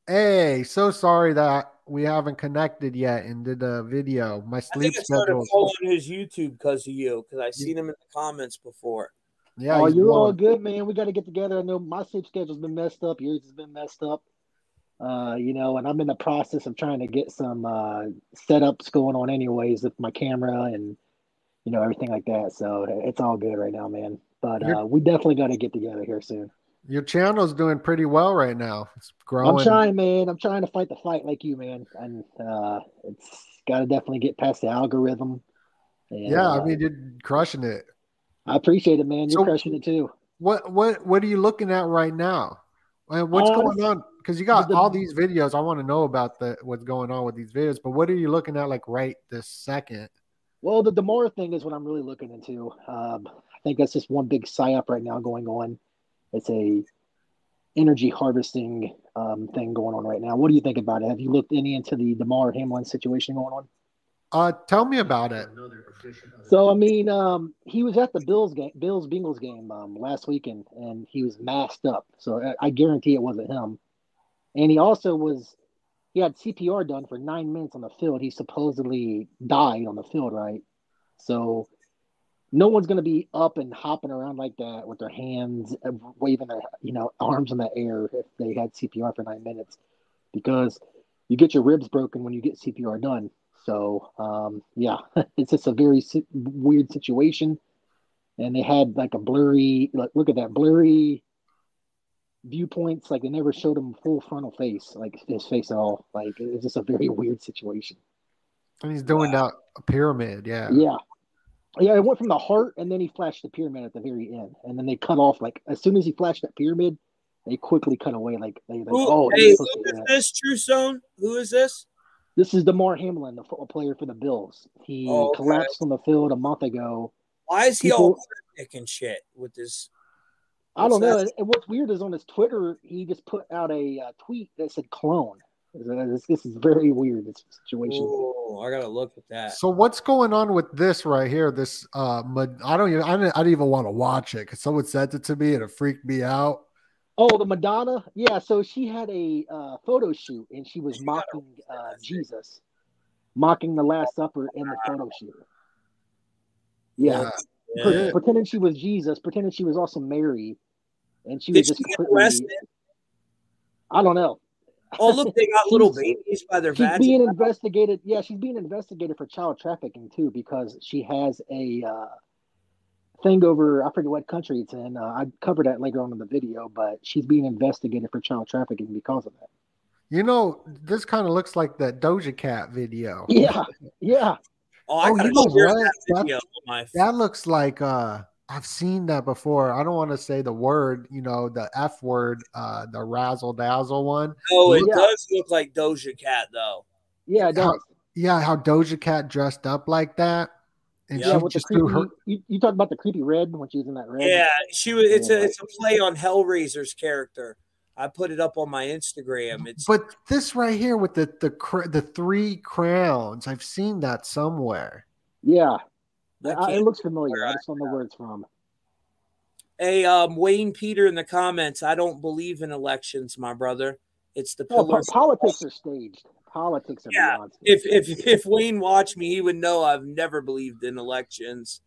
Hey, so sorry that we haven't connected yet and did a video. My sleep schedule... I started following his YouTube because of you, because I've seen him in the comments before. Yeah, you're blowing. All good, man. We got to get together. I know my sleep schedule's been messed up. Yours has been messed up. You know, and I'm in the process of trying to get some setups going on anyways with my camera and, you know, everything like that. So it's all good right now, man. But we definitely got to get together here soon. Your channel's doing pretty well right now. It's growing. I'm trying, man. I'm trying to fight the fight like you, man. And it's got to definitely get past the algorithm. And, I mean, you're crushing it. I appreciate it, man. You're crushing it too. What are you looking at right now? What's going on? Because you got all these videos. I want to know about what's going on with these videos. But what are you looking at, like, right this second? Well, the Demora thing is what I'm really looking into. I think that's just one big psyop right now going on. It's a energy harvesting thing going on right now. What do you think about it? Have you looked into the Damar Hamlin situation going on? Tell me about it. So, I mean, he was at the Bills-Bengals game last weekend, and he was masked up. So I guarantee it wasn't him. And he also had CPR done for 9 minutes on the field. He supposedly died on the field, right? So no one's going to be up and hopping around like that with their hands waving their, you know, arms in the air if they had CPR for 9 minutes, because you get your ribs broken when you get CPR done. So, it's just a very weird situation. And they had like a blurry viewpoints, like they never showed him full frontal face, like his face at all. Like it's just a very weird situation. And he's doing a pyramid, yeah. It went from the heart, and then he flashed the pyramid at the very end, and then they cut off. Like as soon as he flashed that pyramid, they quickly cut away. Like they, like, oh, hey, who is this? True Zone? Who is this? This is Damar Hamlin, the football player for the Bills. He collapsed on the field a month ago. Why is he all sick and shit with this? I don't know. And what's weird is on his Twitter, he just put out a tweet that said clone. This is very weird, this situation. Oh, I got to look at that. So what's going on with this right here? This, I don't even want to watch it because someone sent it to me and it freaked me out. Oh, the Madonna? Yeah, so she had a photo shoot, and she was mocking Jesus, mocking the Last Supper in the photo shoot. Yeah. Pretending she was Jesus, pretending she was also Mary, and she was just completely... I don't know. Oh, look, they got little babies by their vagina. She's being investigated. Yeah, she's being investigated for child trafficking, too, because she has a... thing over, I forget what country it's in. I covered that later on in the video, but she's being investigated for child trafficking because of that. You know, this kind of looks like that Doja Cat video. Yeah, yeah. Oh, I gotta share that video. That looks like I've seen that before. I don't want to say the word, you know, the F word, the razzle dazzle one. Oh, it does look like Doja Cat though. Yeah, it does. How Doja Cat dressed up like that. And yeah, with the creepy, you talked about the creepy red when she was in that red. Yeah, she was. It's a play on Hellraiser's character. I put it up on my Instagram. But this right here with the three crowns, I've seen that somewhere. Yeah, it looks familiar. I just don't know where it's from. Hey, Wayne Peter in the comments. I don't believe in elections, my brother. It's the politics are staged. Politics are beyond. If Wayne watched me, he would know I've never believed in elections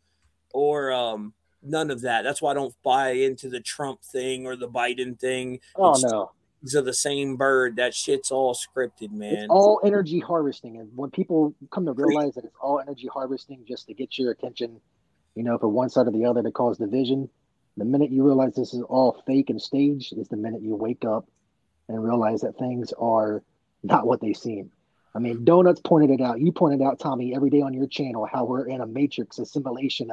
or none of that. That's why I don't buy into the Trump thing or the Biden thing. Oh, no. These are the same bird. That shit's all scripted, man. It's all energy harvesting. And when people come to realize that it's all energy harvesting just to get your attention, you know, for one side or the other to cause division, the minute you realize this is all fake and staged is the minute you wake up and realize that things are not what they seem. I mean, Donuts pointed it out. You pointed out, Tommy, every day on your channel how we're in a matrix, a simulation,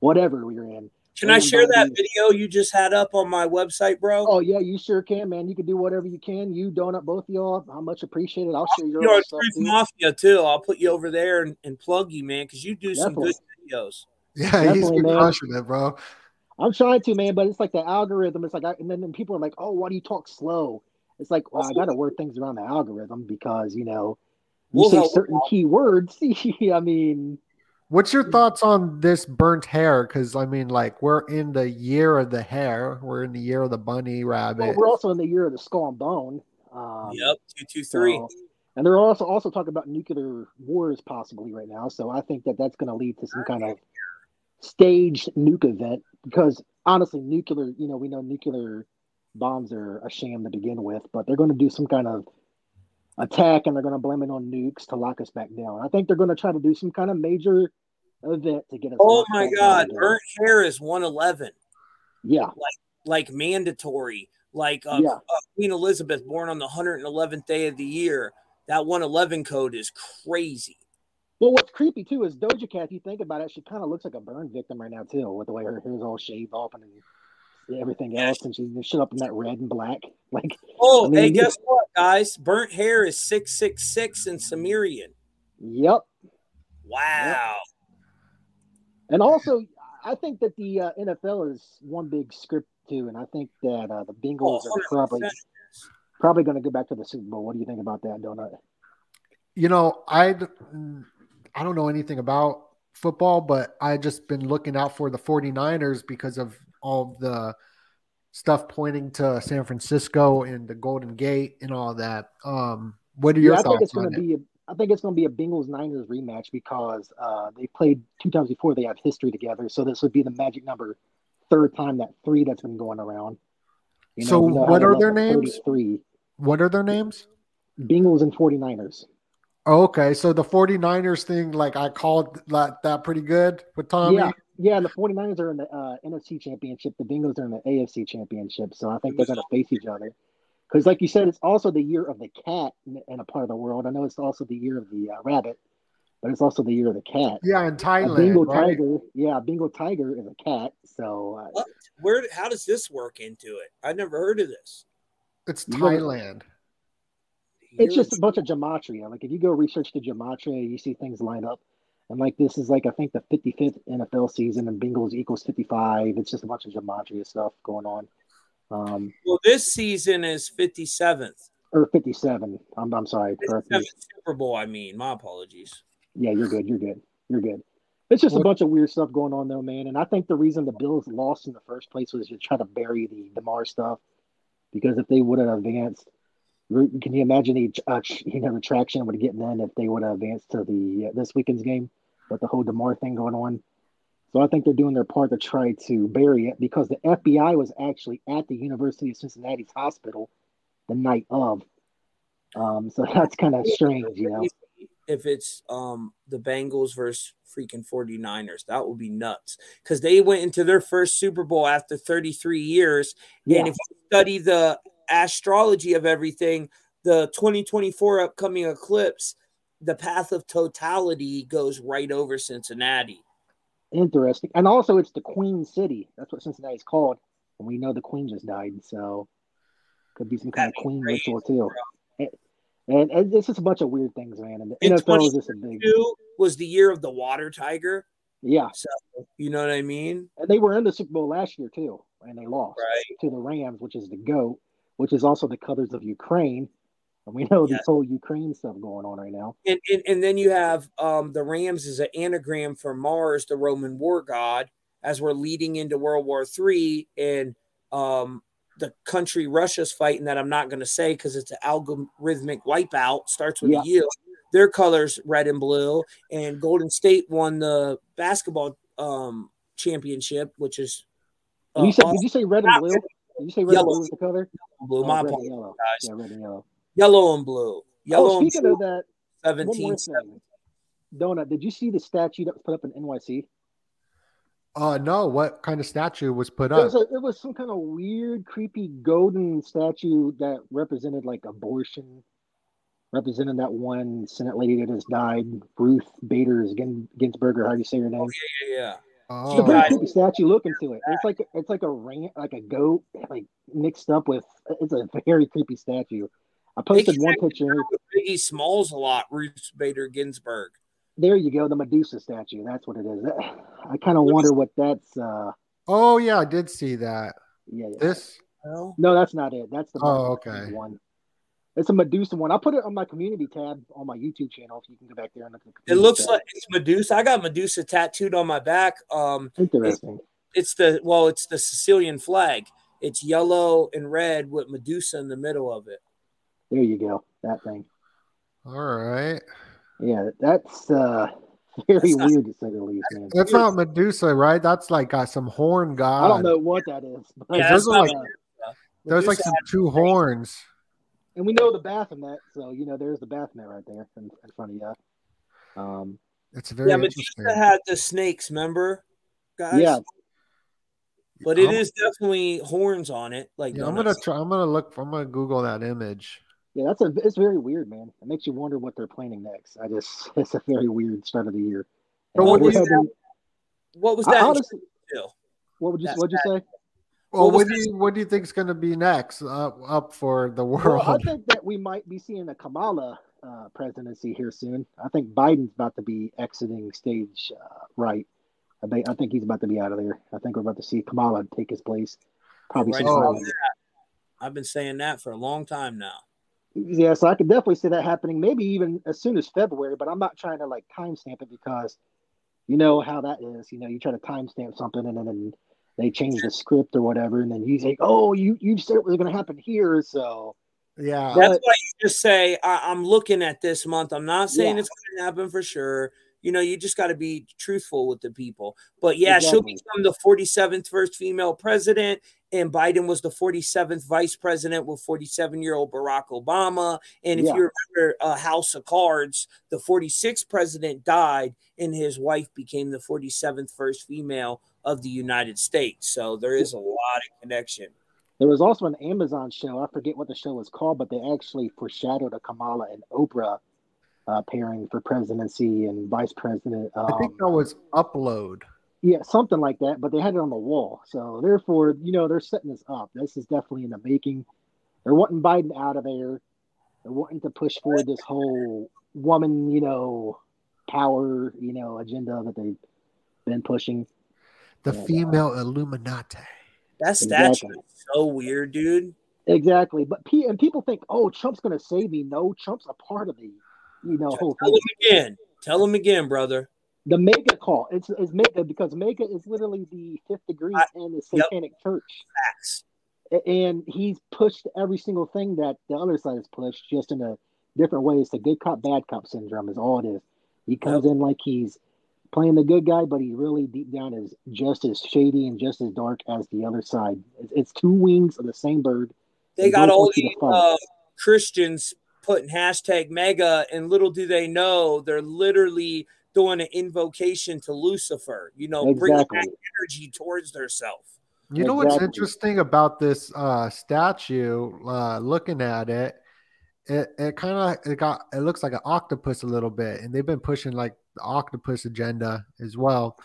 whatever we're in. Can I share that video you just had up on my website, bro? Oh, yeah, you sure can, man. You can do whatever you can. You, Donut, both of y'all, I much appreciate it. I'll share your own stuff. Truth Mafia, too. I'll put you over there and plug you, man, because you do some good videos. Yeah, he's been crushing it, bro. I'm trying to, man, but it's like the algorithm. It's like, and then people are like, oh, why do you talk slow? It's like, well, I got to work things around the algorithm because, you know, you say certain key words. I mean. What's your thoughts on this burnt hair? Because, I mean, like, we're in the year of the hair. We're in the year of the bunny rabbit. Well, we're also in the year of the skull and bone. Yep, 223. So, and they're also talking about nuclear wars possibly right now. So I think that's going to lead to some kind of staged nuke event. Because, honestly, nuclear, you know, we know nuclear bombs are a sham to begin with, but they're going to do some kind of attack and they're going to blame it on nukes to lock us back down. I think they're going to try to do some kind of major event to get us. Oh my God, burnt hair is 111. Yeah, like mandatory. Like Queen Elizabeth, born on the 111th day of the year. That 111 code is crazy. Well, what's creepy too is Doja Cat. If you think about it, she kind of looks like a burn victim right now too, with the way her hair's all shaved off and everything else, and she's shut up in that red and black. Like, oh, I mean, hey, guess what, guys? Burnt hair is 666 in Sumerian. Yep. Wow. Yep. And also, I think that the NFL is one big script too, and I think that the Bengals are probably going to go back to the Super Bowl. What do you think about that, Donut? You know, I don't know anything about football, but I just been looking out for the 49ers because of all the stuff pointing to San Francisco and the Golden Gate and all that. What are your thoughts? I think it's going to be a Bengals-Niners rematch because they played two times before. They have history together, so this would be the magic number third time that three that's been going around. You know, so what are their names? What are their names? Bengals and 49ers. Okay, so the 49ers thing, like I called that pretty good with Tommy. Yeah, the 49ers are in the NFC Championship. The Bengals are in the AFC Championship. So I think they're going to face each other. Because like you said, it's also the year of the cat in a part of the world. I know it's also the year of the rabbit, but it's also the year of the cat. Yeah, in Thailand, Bengal tiger is a cat. So how does this work into it? I've never heard of this. It's Thailand. It's just a bunch of gematria. Like if you go research the gematria, you see things line up. And like this is like I think the 55th NFL season, and Bengals equals 55. It's just a bunch of gematria stuff going on. Well, this season is 57th or 57. I'm sorry. 57th Super Bowl. I mean, my apologies. Yeah, you're good. It's just a bunch of weird stuff going on though, man. And I think the reason the Bills lost in the first place was to try to bury the DeMar stuff Because if they would have advanced, can you imagine the traction would have gotten then if they would have advanced to the this weekend's game with the whole DeMar thing going on? So I think they're doing their part to try to bury it, because the FBI was actually at the University of Cincinnati's hospital the night of. So that's kind of strange, you know. If it's the Bengals versus freaking 49ers, that would be nuts, because they went into their first Super Bowl after 33 years. Yeah. And if you study the astrology of everything, the 2024 upcoming eclipse, the path of totality goes right over Cincinnati. Interesting. And also it's the Queen City. That's what Cincinnati's called. And we know the Queen just died. So could be some kind of Queen ritual too. And it's just a bunch of weird things, man. And the NFL is just a big... was the year of the water tiger. Yeah. So, you know what I mean? And they were in the Super Bowl last year too. And they lost to the Rams, which is the GOAT, which is also the colors of Ukraine. And we know this whole Ukraine stuff going on right now. And then you have the Rams is an anagram for Mars, the Roman war god, as we're leading into World War III. And the country Russia's fighting that I'm not going to say because it's an algorithmic wipeout, starts with a U. Their colors, red and blue. And Golden State won the basketball championship, which is – did you say red and blue? Did you say red yellow. And blue was the color? Blue, my red and yellow. Yeah, red and yellow. Yellow and blue. Speaking of that, 17-7. Donut, did you see the statue that was put up in NYC? No. What kind of statue was put up? It was some kind of weird, creepy golden statue that represented like abortion, representing that one Senate lady that just died, Ruth Bader Ginsburg, or how do you say her name? Oh, yeah. Oh. It's a very creepy statue. Look into it. It's like a ram, like a goat, like mixed up with. It's a very creepy statue. I posted one picture. Biggie Smalls a lot, Ruth Bader Ginsburg. There you go, the Medusa statue. That's what it is. I kind of wonder what that's. Oh yeah, I did see that. Yeah. This? No, that's not it. That's the one. It's a Medusa one. I put it on my community tab on my YouTube channel. If you can go back there and look at the. It looks like it's Medusa. I got Medusa tattooed on my back. Interesting. It's the Sicilian flag. It's yellow and red with Medusa in the middle of it. There you go. That thing. All right. Yeah, that's very weird to say the least, man. That's not Medusa, right? That's like some horn god. I don't know what that is. Yeah, there's like some two horns. And we know the Baphomet, so there's the Baphomet right there in front of you. That's very interesting. Medusa had the snakes, remember, guys? Yeah. But it is definitely horns on it. Like I'm gonna Google that image. Yeah, it's very weird, man. It makes you wonder what they're planning next. It's a very weird start of the year. But what was that? Honestly, what would you say? Well, what do you think is going to be next up for the world? Well, I think that we might be seeing a Kamala presidency here soon. I think Biden's about to be exiting stage right. I think he's about to be out of there. I think we're about to see Kamala take his place. Probably. Right. I've been saying that for a long time now. Yeah, so I could definitely see that happening, maybe even as soon as February, but I'm not trying to like timestamp it because you know how that is. You try to timestamp something and then they change the script or whatever, and then you say, oh, you said it was going to happen here, so. Yeah. That's why you just say, I'm looking at this month. I'm not saying it's going to happen for sure. You just got to be truthful with the people. But, exactly. She'll become the 47th first female president. And Biden was the 47th vice president with 47-year-old Barack Obama. And if you remember House of Cards, the 46th president died, and his wife became the 47th first female of the United States. So there is a lot of connection. There was also an Amazon show. I forget what the show was called, but they actually foreshadowed a Kamala and Oprah pairing for presidency and vice president. I think that was Upload. Yeah, something like that, but they had it on the wall. So, therefore, they're setting this up. This is definitely in the making. They're wanting Biden out of there. They're wanting to push forward this whole woman, power, agenda that they've been pushing. The female Illuminati. That statue is so weird, dude. Exactly. But people think, oh, Trump's going to save me. No, Trump's a part of the whole thing. Tell him again, brother. The mega call. It's mega because mega is literally the fifth degree in the satanic church. Facts. And he's pushed every single thing that the other side has pushed, just in a different way. It's the good cop, bad cop syndrome is all it is. He comes in like he's playing the good guy, but he really deep down is just as shady and just as dark as the other side. It's two wings of the same bird. They got all these Christians putting hashtag mega, and little do they know they're literally doing an invocation to Lucifer, you know, bringing that energy towards themselves. You know what's interesting about this statue, looking at it, it looks like an octopus a little bit, and they've been pushing like the octopus agenda as well.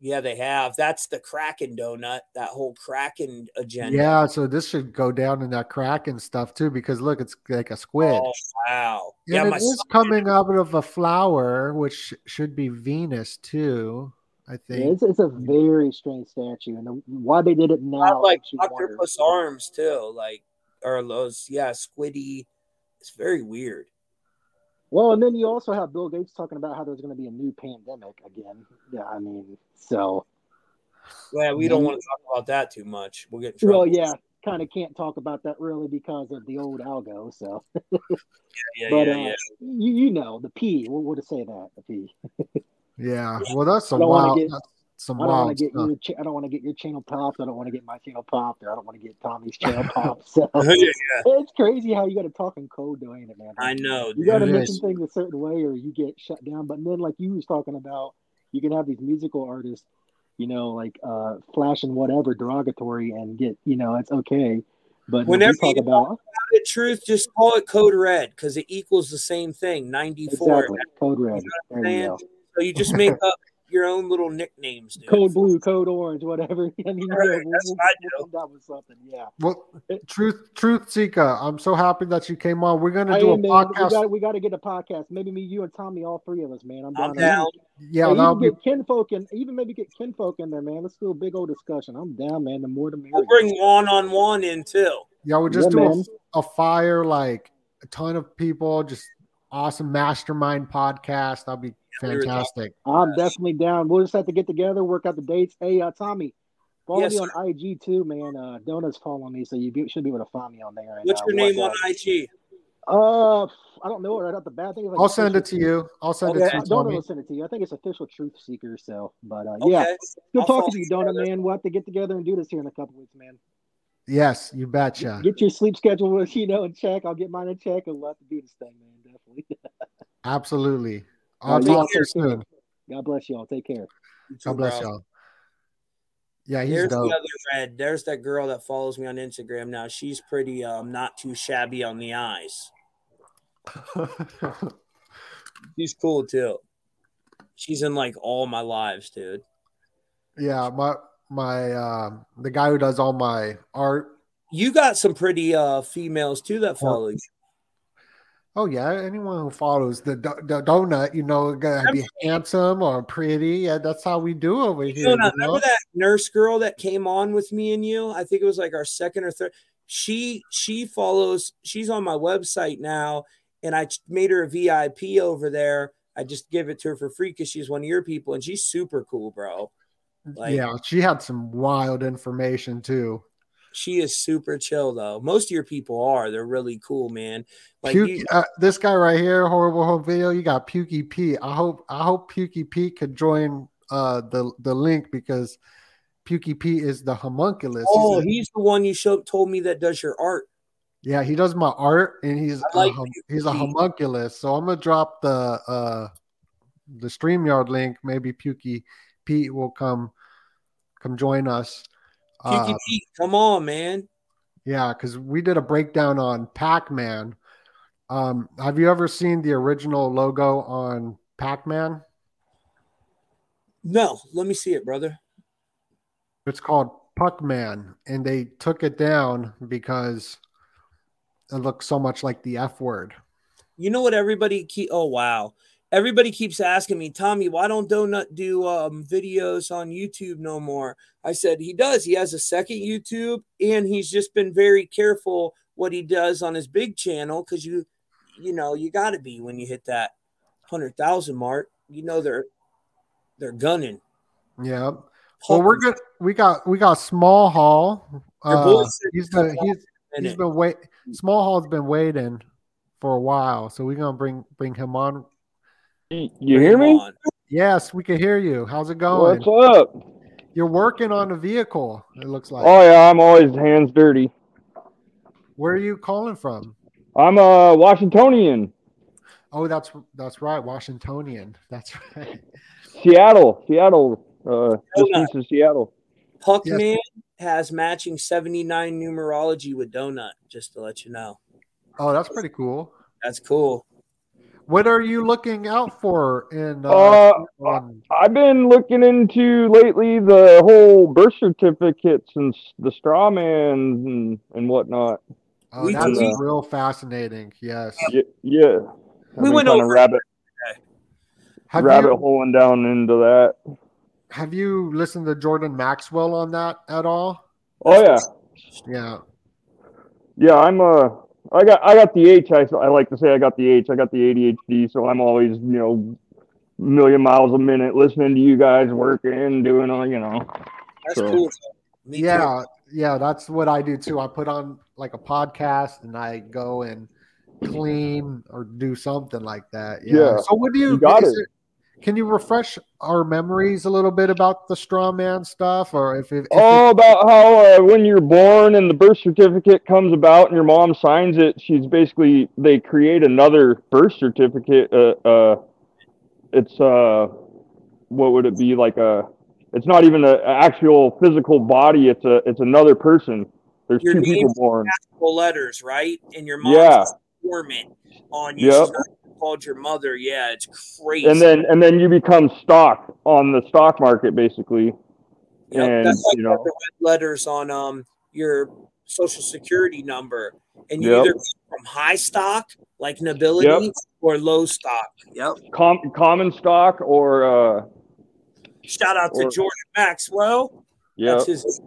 Yeah, they have. That's the Kraken donut, that whole Kraken agenda. Yeah, so this should go down in that Kraken stuff too, because look, it's like a squid. Oh, wow. And yeah, it is coming out of a flower, which should be Venus too, I think. Yeah, it's a very strange statue, and why they did it now. I like octopus arms too, like, or those, yeah, squiddy. It's very weird. Well, and then you also have Bill Gates talking about how there's going to be a new pandemic again. Yeah, I mean, so. Yeah, we don't want to talk about that too much. We'll get in trouble. Well, yeah, kind of can't talk about that really because of the old algo, so. Yeah. You know, the P. We'll just say that, the P. Yeah, well, that's some wild stuff. I don't want to get your channel popped. I don't want to get my channel popped. Or I don't want to get Tommy's channel popped. So It's crazy how you got to talk in code, though, ain't it, man? I know. You got to mention things a certain way, or you get shut down. But then, like you was talking about, you can have these musical artists, you know, like flashing whatever derogatory and get, you know, it's okay. But whenever you talk about the truth, just call it code red because it equals the same thing. 94. Exactly. Code red. You know there you go. So you just make up your own little nicknames, dude. Code blue, code orange, whatever. I mean, that was something. Yeah. Well, truth seeker, I'm so happy that you came on. We're gonna do a podcast. We got to get a podcast. Maybe me, you, and Tommy, all three of us, man. I'm down. Yeah, hey, that'll get Kinfolk and even maybe get Kinfolk in there, man. Let's do a big old discussion. I'm down, man. The more the merrier. We'll bring one-on-one in too. Yeah, we'll just do a fire, like a ton of people, just awesome mastermind podcast. That'll be fantastic. I'm definitely down. We'll just have to get together, work out the dates. Hey, Tommy, follow me on IG too, man. Donut's following me, so you should be able to find me on there. What's your name on IG? I don't know. Right off the bat, I think I'll send it to you. Donut will send it to you. I think it's official Truth Seeker. So, but yeah, good talking to you, Donut, man. We'll have to get together and do this here in a couple weeks, man. Yes, you betcha. Get your sleep schedule, in check. I'll get mine in check, and we'll have to do this thing, man. Definitely. Absolutely. I'll talk to you soon. God bless y'all. Take care. God bless y'all. Yeah, here's the other red. There's that girl that follows me on Instagram now. She's pretty, not too shabby on the eyes. She's cool too. She's in like all my lives, dude. Yeah, my the guy who does all my art. You got some pretty females too that follow you. Oh yeah, anyone who follows the donut, you know, gotta be handsome or pretty. Yeah, that's how we do over here. You know? Remember that nurse girl that came on with me and you? I think it was like our second or third. She follows. She's on my website now, and I made her a VIP over there. I just give it to her for free because she's one of your people, and she's super cool, bro. Like, yeah, she had some wild information too. She is super chill, though. Most of your people are. They're really cool, man. Like this guy right here, Horrible Home Video. You got Pukey Pete. I hope Pukey Pete could join the link because Pukey Pete is the homunculus. Oh, he's the one you told me that does your art. Yeah, he does my art, and he's a homunculus. So I'm gonna drop the StreamYard link. Maybe Pukey Pete will come join us. Come on, man. Yeah, because we did a breakdown on Pac-Man. Have you ever seen the original logo on Pac-Man? No. Let me see it, brother. It's called Puck-Man, and they took it down because it looks so much like the F word. You know what everybody oh, wow. Everybody keeps asking me, Tommy, why don't Donut do videos on YouTube no more? I said, he does. He has a second YouTube, and he's just been very careful what he does on his big channel because, you know, you got to be when you hit that 100,000 mark. You know, they're gunning. Yeah. Well, we got Small Hall. Small Hall's been waiting for a while, so we're gonna bring him on. You hear me? Yes, we can hear you. How's it going? What's up? You're working on a vehicle, it looks like. Oh yeah, I'm always hands dirty. Where are you calling from? I'm a Washingtonian. Oh, that's right, Washingtonian. That's right. Seattle. Distance to Seattle. Puckman has matching 79 numerology with Donut. Just to let you know. Oh, that's pretty cool. That's cool. What are you looking out for? I've been looking into lately the whole birth certificates and the straw man and whatnot. Oh, that's real fascinating. Yes. Yeah. We went over rabbit holing down into that. Have you listened to Jordan Maxwell on that at all? Oh yeah. Yeah, I'm I got the H. I like to say I got the H. I got the ADHD, so I'm always, a million miles a minute listening to you guys working, doing all, That's cool. Yeah, that's what I do too. I put on like a podcast and I go and clean or do something like that. Yeah. So what do you got it? Can you refresh our memories a little bit about the straw man stuff, or about how when you're born and the birth certificate comes about and your mom signs it, she's basically they create another birth certificate. It's what would it be like? It's not even an actual physical body. It's another person. There's your two people born. Actual letters, right? And your mom's dormant on you. Yep. Called your mother, it's crazy. And then you become stock on the stock market, basically. Yep, and that's like the red letters on your social security number, and you either go from high stock, like nobility, or low stock. Yep, common stock, or shout out to Jordan Maxwell. Yeah, that's his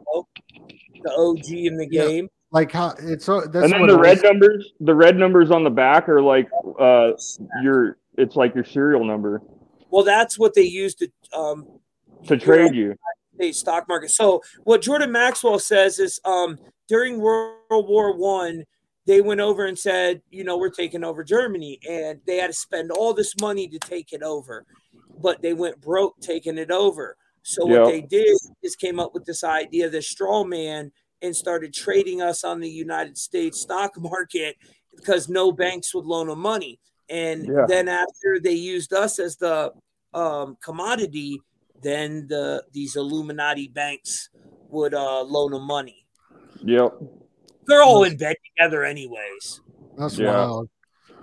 the OG in the game. Yep. Like how it's and then the red numbers on the back are like your serial number. Well, that's what they use to trade you. The stock market. So what Jordan Maxwell says is during World War I, they went over and said, we're taking over Germany, and they had to spend all this money to take it over, but they went broke taking it over. So what they did is came up with this idea, this straw man, and started trading us on the United States stock market because no banks would loan them money. And then after they used us as the commodity, then these Illuminati banks would loan them money. Yep. They're all in bed together anyways. That's wild.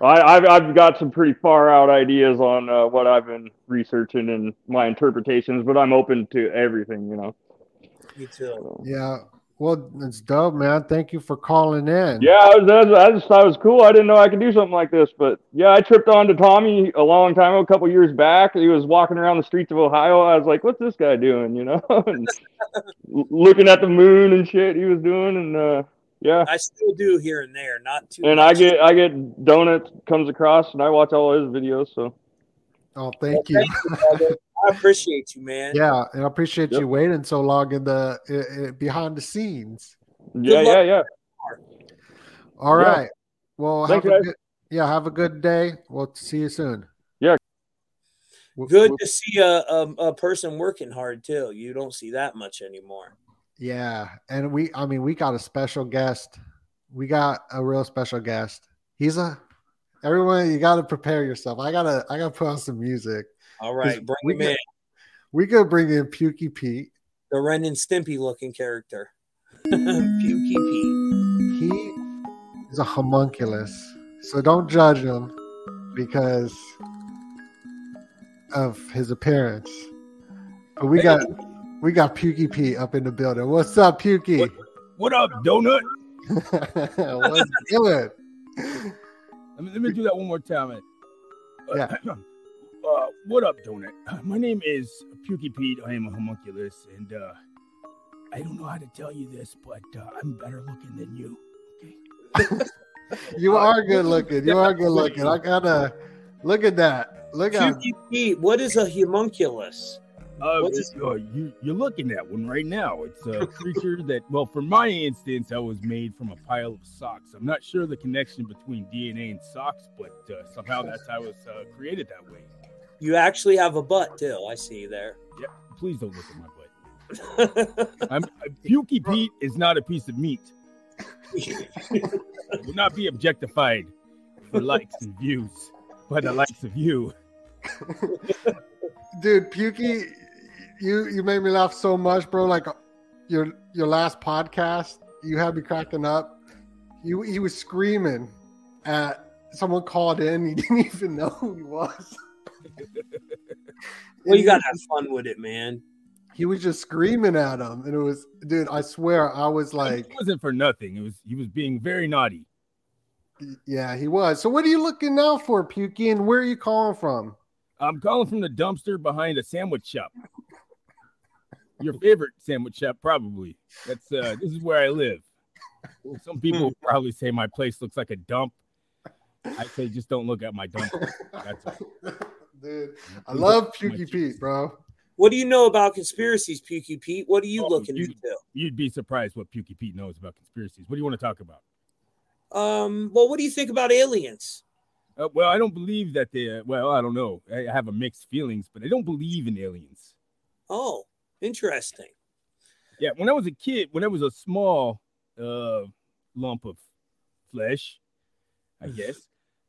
I've got some pretty far out ideas on what I've been researching and my interpretations, but I'm open to everything, Me too. Yeah. Well, it's dope, man. Thank you for calling in. Yeah, I just thought it was cool. I didn't know I could do something like this, but I tripped onto Tommy a long time ago, a couple years back. He was walking around the streets of Ohio. I was like, "What's this guy doing?" And looking at the moon and shit he was doing, and I still do here and there, not too. And much. I get Donut comes across, and I watch all his videos. So, thank you. I appreciate you, man. Yeah, and I appreciate you waiting so long in the behind the scenes. Yeah. All right. Well, have a good day. We'll see you soon. Yeah. Good to see a person working hard too. You don't see that much anymore. Yeah, and we got a special guest. We got a real special guest. Everyone, you got to prepare yourself. I gotta put on some music. All right, bring him in. We could bring in Pukey Pete. The Ren and Stimpy looking character. Pukey Pete. He is a homunculus. So don't judge him because of his appearance. But we got Pukey Pete up in the building. What's up, Pukey? What up, Donut? What's good? Let me do that one more time. What up, Donut? My name is Pukey Pete. I am a homunculus, and I don't know how to tell you this, but I'm better looking than you. Okay. You are good looking. You are good looking. I gotta look at that. Look at Pukey Pete. What is a homunculus? You're looking at one right now. It's a creature that, well, for my instance, I was made from a pile of socks. I'm not sure the connection between DNA and socks, but somehow that's how I was created that way. You actually have a butt, too. I see you there. Yeah, please don't look at my butt. Pukey Pete is not a piece of meat. I will not be objectified for likes and views by the likes of you. Dude, Pukey, you made me laugh so much, bro. Like your last podcast, you had me cracking up. He was screaming at someone called in. He didn't even know who he was. Well, you got to have fun with it, man. He was just screaming at him, and it was, dude, I swear, I was like... It wasn't for nothing. He was being very naughty. Yeah, he was. So what are you looking now for, Pukey, and where are you calling from? I'm calling from the dumpster behind a sandwich shop. Your favorite sandwich shop, probably. That's this is where I live. Some people probably say my place looks like a dump. I say just don't look at my dumpster. That's all. Dude, I love Pukey Pete, bro. What do you know about conspiracies, Pukey Pete? What are you looking into? You'd be surprised what Pukey Pete knows about conspiracies. What do you want to talk about? Well, what do you think about aliens? Well, I don't believe that they... Well, I don't know. I have a mixed feelings, but I don't believe in aliens. Oh, interesting. Yeah, when I was a kid, when I was a small lump of flesh, I guess,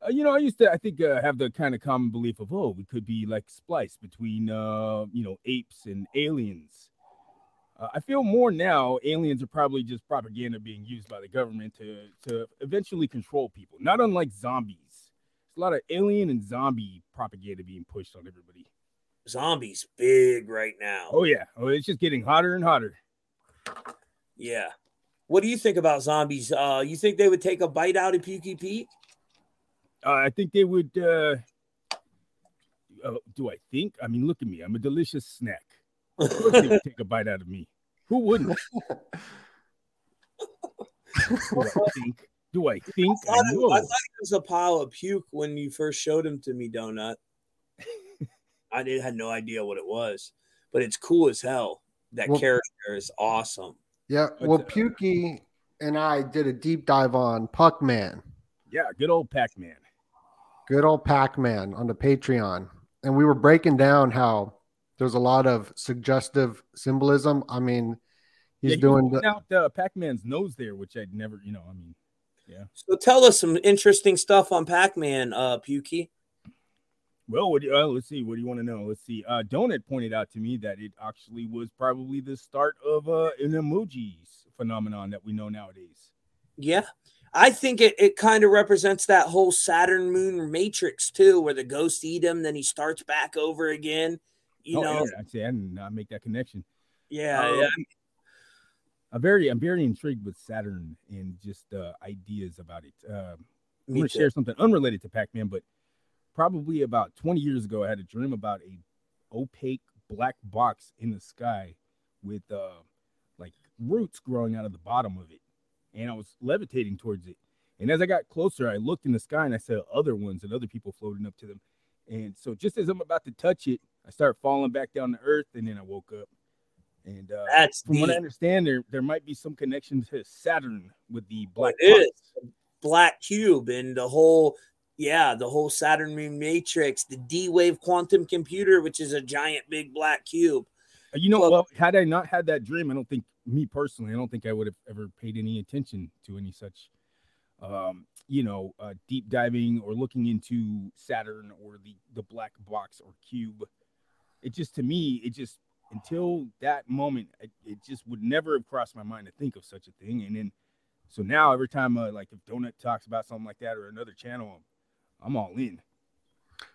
I used to, have the kind of common belief of, we could be like spliced between, apes and aliens. I feel more now aliens are probably just propaganda being used by the government to eventually control people, not unlike zombies. It's a lot of alien and zombie propaganda being pushed on everybody. Zombies big right now. Oh, yeah. Oh, it's just getting hotter and hotter. Yeah. What do you think about zombies? You think they would take a bite out of Pukey Pete? I think they would. Do I think? I mean, look at me. I'm a delicious snack. Of course they would take a bite out of me. Who wouldn't? Do I think? I thought it was a pile of puke when you first showed him to me, Donut. I had no idea what it was, but it's cool as hell. That character is awesome. Yeah. Well, Pukey and I did a deep dive on Puckman. Yeah, good old Pac-Man. Good old Pac-Man on the Patreon. And we were breaking down how there's a lot of suggestive symbolism. I mean, he's doing Pac-Man's nose there, which I'd never, yeah. So tell us some interesting stuff on Pac-Man, Pukey. Well, let's see. What do you want to know? Let's see. Donut pointed out to me that it actually was probably the start of an emojis phenomenon that we know nowadays. Yeah. I think it kind of represents that whole Saturn moon matrix, too, where the ghosts eat him, then he starts back over again. You know? Yeah, actually, I did not make that connection. Yeah, yeah. I'm very intrigued with Saturn and just ideas about it. I'm going to share something unrelated to Pac-Man, but probably about 20 years ago, I had a dream about a opaque black box in the sky with roots growing out of the bottom of it. And I was levitating towards it. And as I got closer, I looked in the sky and I saw other ones and other people floating up to them. And so just as I'm about to touch it, I start falling back down to earth. And then I woke up. And that's from what I understand, there might be some connection to Saturn with the black cube and the whole Saturn moon matrix, the D-Wave quantum computer, which is a giant big black cube. Had I not had that dream, I don't think I would have ever paid any attention to any such, deep diving or looking into Saturn or the black box or cube. It just, to me, until that moment, it just would never have crossed my mind to think of such a thing. And then, so now every time, if Donut talks about something like that or another channel, I'm all in.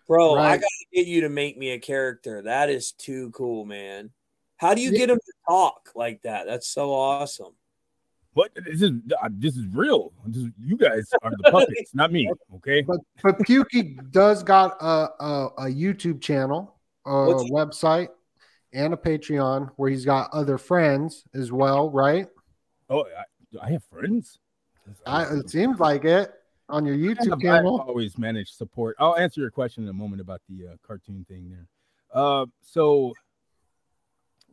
Bro, right. I got to get you to make me a character. That is too cool, man. How do you get him to talk like that? That's so awesome. What? This is real. You guys are the puppets, not me. Okay. But Pukey does got a YouTube channel, website, and a Patreon where he's got other friends as well, right? Oh, I have friends? It seems like it on your YouTube channel. I always manage support. I'll answer your question in a moment about the cartoon thing there. So...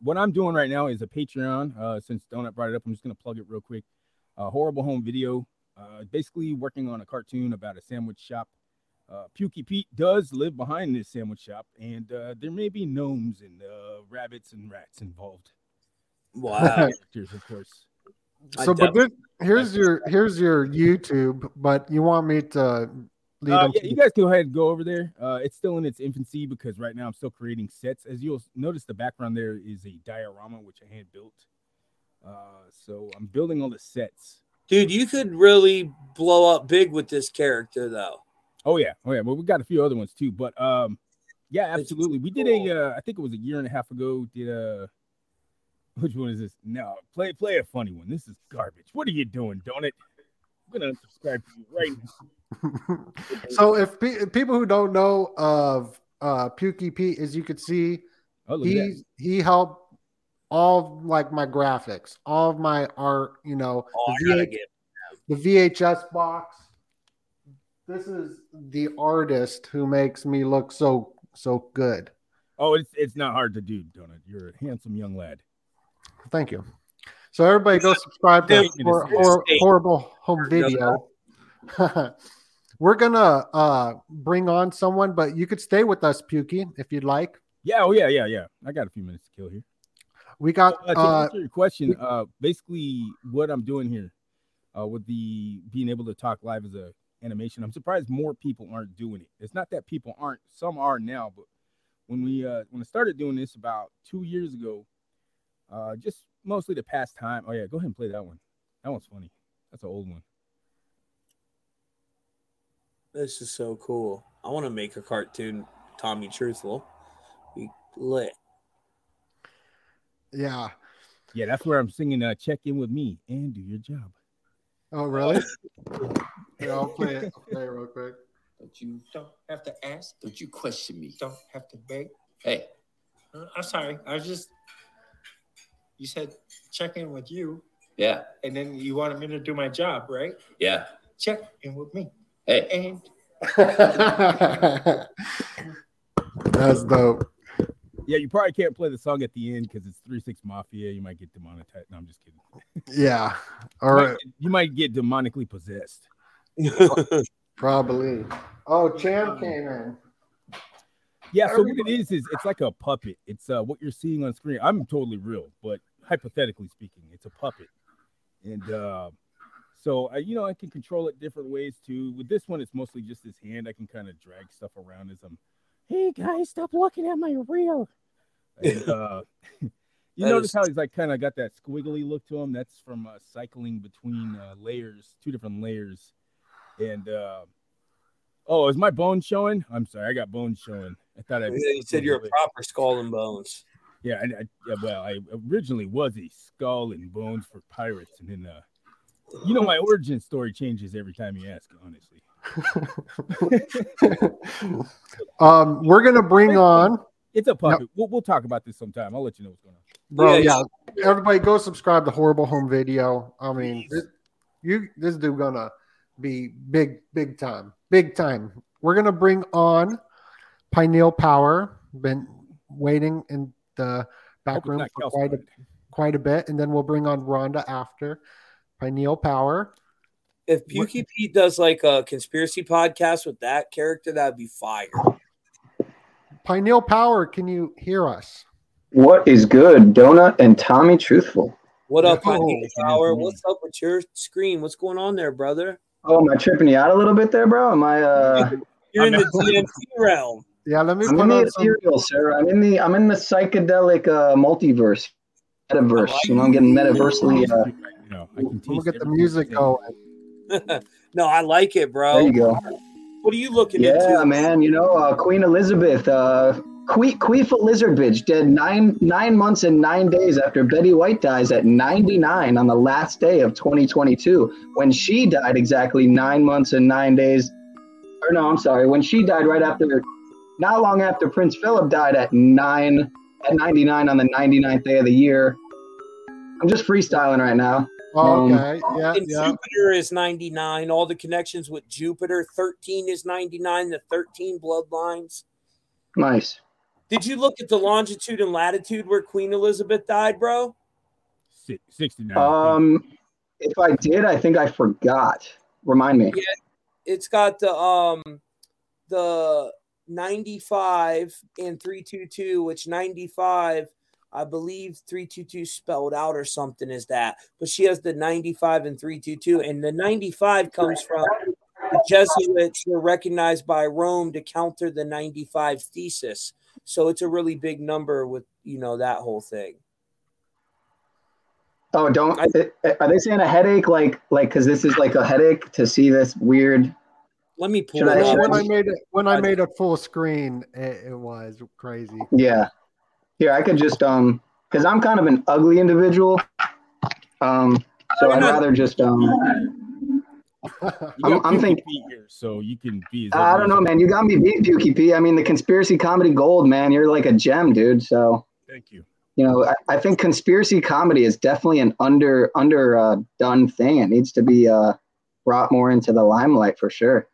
what I'm doing right now is a Patreon. Since Donut brought it up, I'm just going to plug it real quick. Horrible Home Video. Basically working on a cartoon about a sandwich shop. Pukey Pete does live behind this sandwich shop, and there may be gnomes and rabbits and rats involved. Wow. Characters, of course. So, but this, here's your YouTube, but you want me to lead on? Yeah, you guys go ahead and go over there. It's still in its infancy because right now I'm still creating sets. As you'll notice, the background there is a diorama, which I hand built. So I'm building all the sets. Dude, you could really blow up big with this character, though. Oh yeah. Well, we got a few other ones too, but yeah, absolutely. We did a, I think it was a year and a half ago. Did a, which one is this? No, play a funny one. This is garbage. What are you doing, Donut? I'm gonna unsubscribe to you right now. So, if people who don't know of Pukey Pete, as you could see, he helped all like my graphics, all of my art. You know, the VHS box. This is the artist who makes me look so good. Oh, it's not hard to do, Donut. You're a handsome young lad. Thank you. So everybody go subscribe to Horrible Home Video. We're going to bring on someone, but you could stay with us, Pukey, if you'd like. Yeah, yeah. I got a few minutes to kill here. We got... to answer your question, basically what I'm doing here with the being able to talk live as a animation. I'm surprised more people aren't doing it. It's not that people aren't, some are now, but when I started doing this about 2 years ago, just mostly to pass time. Oh yeah, go ahead and play that one. That one's funny. That's an old one. This is so cool. I want to make a cartoon, Tommy Truthful. Be lit. Yeah, that's where I'm singing Check In With Me and Do Your Job. Oh really? Yeah, I'll play it real quick. But you don't have to ask. Don't you question me. Don't have to beg. Hey. I'm sorry. You said check in with you. Yeah. And then you wanted me to do my job, right? Yeah. Check in with me. Hey. And... That's dope. Yeah, you probably can't play the song at the end because it's 3-6 Mafia. You might get demonetized. No, I'm just kidding. Yeah. All right. You might get demonically possessed. Probably. Oh, Cham came in. Yeah, so what it is it's like a puppet. It's what you're seeing on screen. I'm totally real, but hypothetically speaking, it's a puppet. And so, I can control it different ways, too. With this one, it's mostly just this hand. I can kind of drag stuff around as I'm, hey, guys, stop looking at my reel. And, you notice how he's like kind of got that squiggly look to him? That's from cycling between layers, two different layers. And, is my bone showing? I'm sorry, I got bones showing. I thought you said you're a proper skull and bones. Yeah, I originally was a skull and bones for pirates, and then my origin story changes every time you ask, honestly. We're gonna bring on. It's a puppet. Yep. We'll talk about this sometime. I'll let you know what's going on. Bro, yeah. Everybody, go subscribe to Horrible Home Video. I mean, this dude gonna be big time. We're gonna bring on Pineal Power. Been waiting in the back room for quite a bit, and then we'll bring on Rhonda after Pineal Power. If Pukey Pete does like a conspiracy podcast with that character, that'd be fire. Pineal Power, can you hear us? What is good, Donut and Tommy Truthful? What up, Pineal Power? What's up with your screen? What's going on there, brother? Oh, am I tripping you out a little bit there, bro? Am I? You're in the DMT realm. Yeah, I'm in the ethereal, sir. I'm in the psychedelic multiverse, metaverse. I'm getting metaversely. We'll get the music going. No, I like it, bro. There you go. What are you looking into? Yeah, man. Queen Elizabeth, Queef Elizabeth, dead nine months and 9 days after Betty White dies at 99 on the last day of 2022. When she died exactly 9 months and 9 days. Or no, I'm sorry. When she died right after, not long after Prince Philip died at 99 on the 99th day of the year. I'm just freestyling right now. Oh, okay. Yeah. Jupiter is 99. All the connections with Jupiter. 13 is 99. The 13 bloodlines. Nice. Did you look at the longitude and latitude where Queen Elizabeth died, bro? 69. If I did, I think I forgot. Remind me. Yeah, it's got the 95 and 322, which 95, I believe 322 spelled out or something is that. But she has the 95 and 322, and the 95 comes from the Jesuits were recognized by Rome to counter the 95 thesis. So it's a really big number with, you know, that whole thing. Oh, don't are they saying a headache? Like because this is like a headache to see this weird. Let me pull it up. When I made it full screen, it was crazy. Yeah, here I could just because I'm kind of an ugly individual. So I'd rather just I'm thinking here, so you can be. I don't know, man. You got me beat, Pukey P. I mean, the conspiracy comedy gold, man. You're like a gem, dude. So thank you. You know, I think conspiracy comedy is definitely an done thing. It needs to be brought more into the limelight for sure.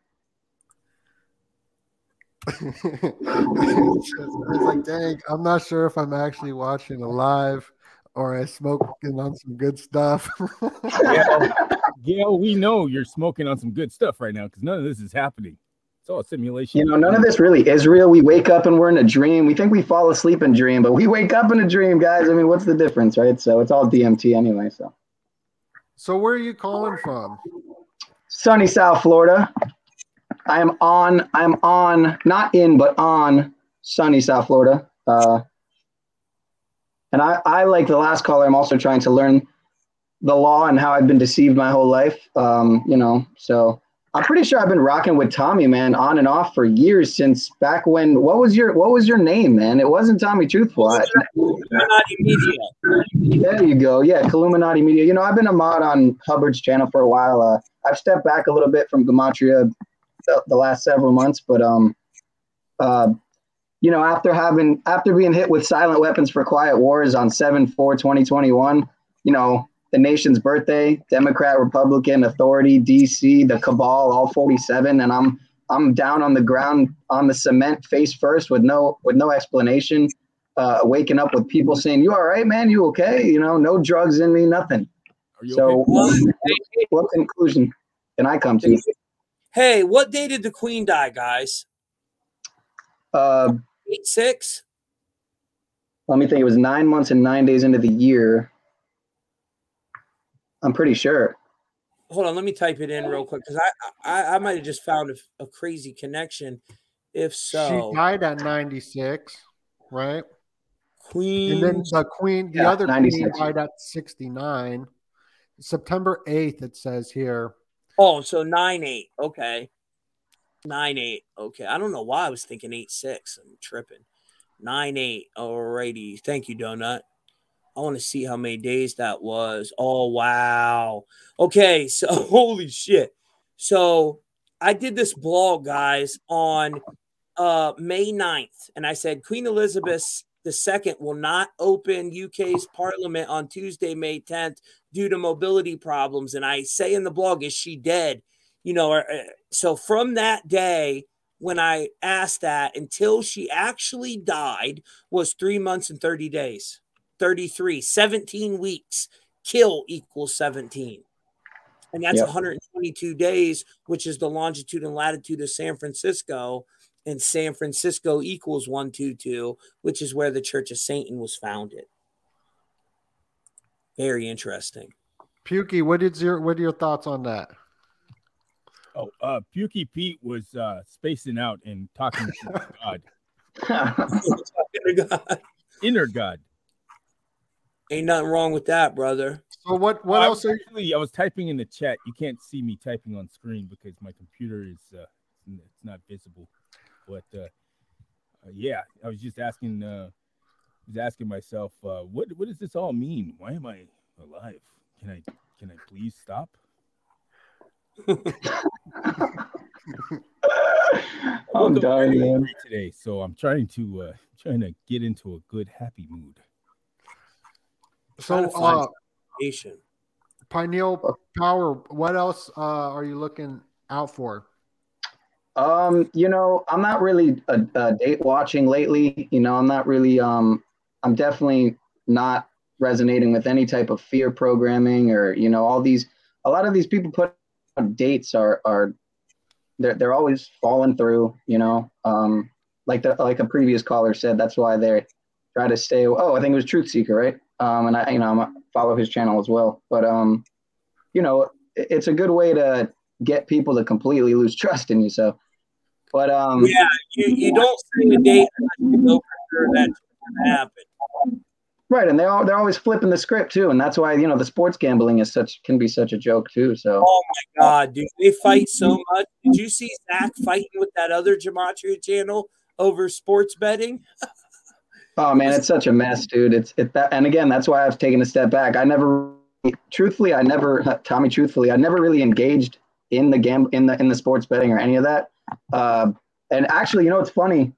It's like, dang, I'm not sure if I'm actually watching a live or I smoking on some good stuff. Gail, we know you're smoking on some good stuff right now because none of this is happening. It's all a simulation. You know, none of this really is real. We wake up and we're in a dream. We think we fall asleep and dream, but we wake up in a dream, guys. I mean, what's the difference, right? So it's all DMT anyway. So where are you calling from? Sunny South Florida. I'm on, not in, but on sunny South Florida. And I, like the last caller, I'm also trying to learn the law and how I've been deceived my whole life. You know, so I'm pretty sure I've been rocking with Tommy, man, on and off for years since back when. What was your name, man? It wasn't Tommy Truthful. Illuminati Media. There you go. Yeah, Illuminati Media. You know, I've been a mod on Hubbard's channel for a while. I've stepped back a little bit from Gematria the last several months, but you know, after being hit with silent weapons for Quiet Wars on 7/4/2021, you know. The nation's birthday, Democrat, Republican, Authority, DC, the cabal, all 47, and I'm down on the ground on the cement face first with no explanation, waking up with people saying, "You all right, man? You okay? You know, no drugs in me, nothing." Are you so, okay? What conclusion can I come to? Hey, what day did the Queen die, guys? 86. Let me think. It was 9 months and 9 days into the year. I'm pretty sure. Hold on, let me type it in real quick because I might have just found a crazy connection. If so, she died at 96, right? Queen, and then the queen, the other 96. Queen died at 69. September 8th, it says here. Oh, so 9/8. Okay, 9/8. Okay, I don't know why I was thinking 8/6. I'm tripping. 9/8. Alrighty, thank you, Donut. I want to see how many days that was. Oh, wow. Okay, so holy shit. So I did this blog, guys, on May 9th, and I said Queen Elizabeth II will not open UK's Parliament on Tuesday, May 10th due to mobility problems. And I say in the blog, is she dead? You know, so from that day, when I asked that, until she actually died was 3 months and 30 days. 33, 17 weeks, kill equals 17. And that's 122 days, which is the longitude and latitude of San Francisco. And San Francisco equals 122, which is where the Church of Satan was founded. Very interesting. Pukey, what are your thoughts on that? Oh, Pukey Pete was spacing out and talking to God. Inner God. Ain't nothing wrong with that, brother. So what else? Actually, I was typing in the chat. You can't see me typing on screen because my computer is it's not visible. But yeah, I was just asking myself, what does this all mean? Why am I alive? Can I please stop? I'm dying, man. Today, so I'm trying to get into a good happy mood. So, Pineal Power, what else are you looking out for? I'm not really date watching lately. I'm not really, I'm definitely not resonating with any type of fear programming or, a lot of these people put dates are they're always falling through, like a previous caller said, that's why they try to stay. Oh, I think it was Truth Seeker, right? And I, I follow his channel as well, but, it's a good way to get people to completely lose trust in you. So, but, you don't see the date unless you know for sure that's going to happen. Right. And they're always flipping the script too. And that's why, the sports gambling is can be such a joke too. So, oh my God, dude, they fight so much. Did you see Zach fighting with that other Gematria channel over sports betting? Oh man, it's such a mess, dude. And again, that's why I've taken a step back. I never really engaged in the in the sports betting or any of that. And actually, it's funny.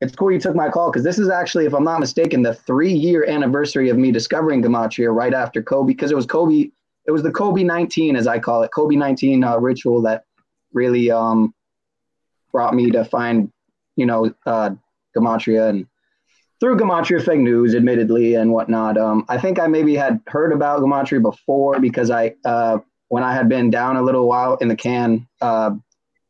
It's cool you took my call because this is actually, if I'm not mistaken, the 3-year anniversary of me discovering Gematria right after Kobe, because it was the Kobe 19, as I call it, Kobe 19 ritual that really brought me to find, Gematria and through Gematria fake news, admittedly, and whatnot. I think I maybe had heard about Gematria before because when I had been down a little while in the can,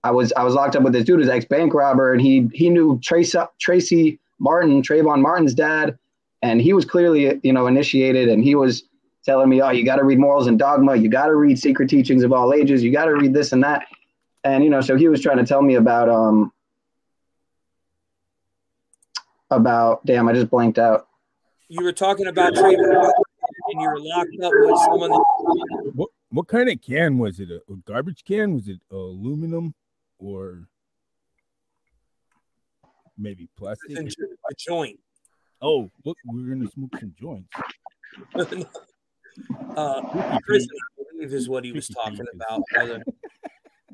I was locked up with this dude who's ex-bank robber, and he knew Tracy Martin, Trayvon Martin's dad, and he was clearly, initiated, and he was telling me, oh, you got to read Morals and Dogma, you got to read Secret Teachings of All Ages, you got to read this and that. And, so he was trying to tell me about, damn, I just blanked out. You were talking about Trayvon Martin, and you were locked up with someone What kind of can was it? A garbage can? Was it aluminum or maybe plastic? A joint. Oh, look, we're going to smoke some joints. Prison, I believe, is what he was talking about.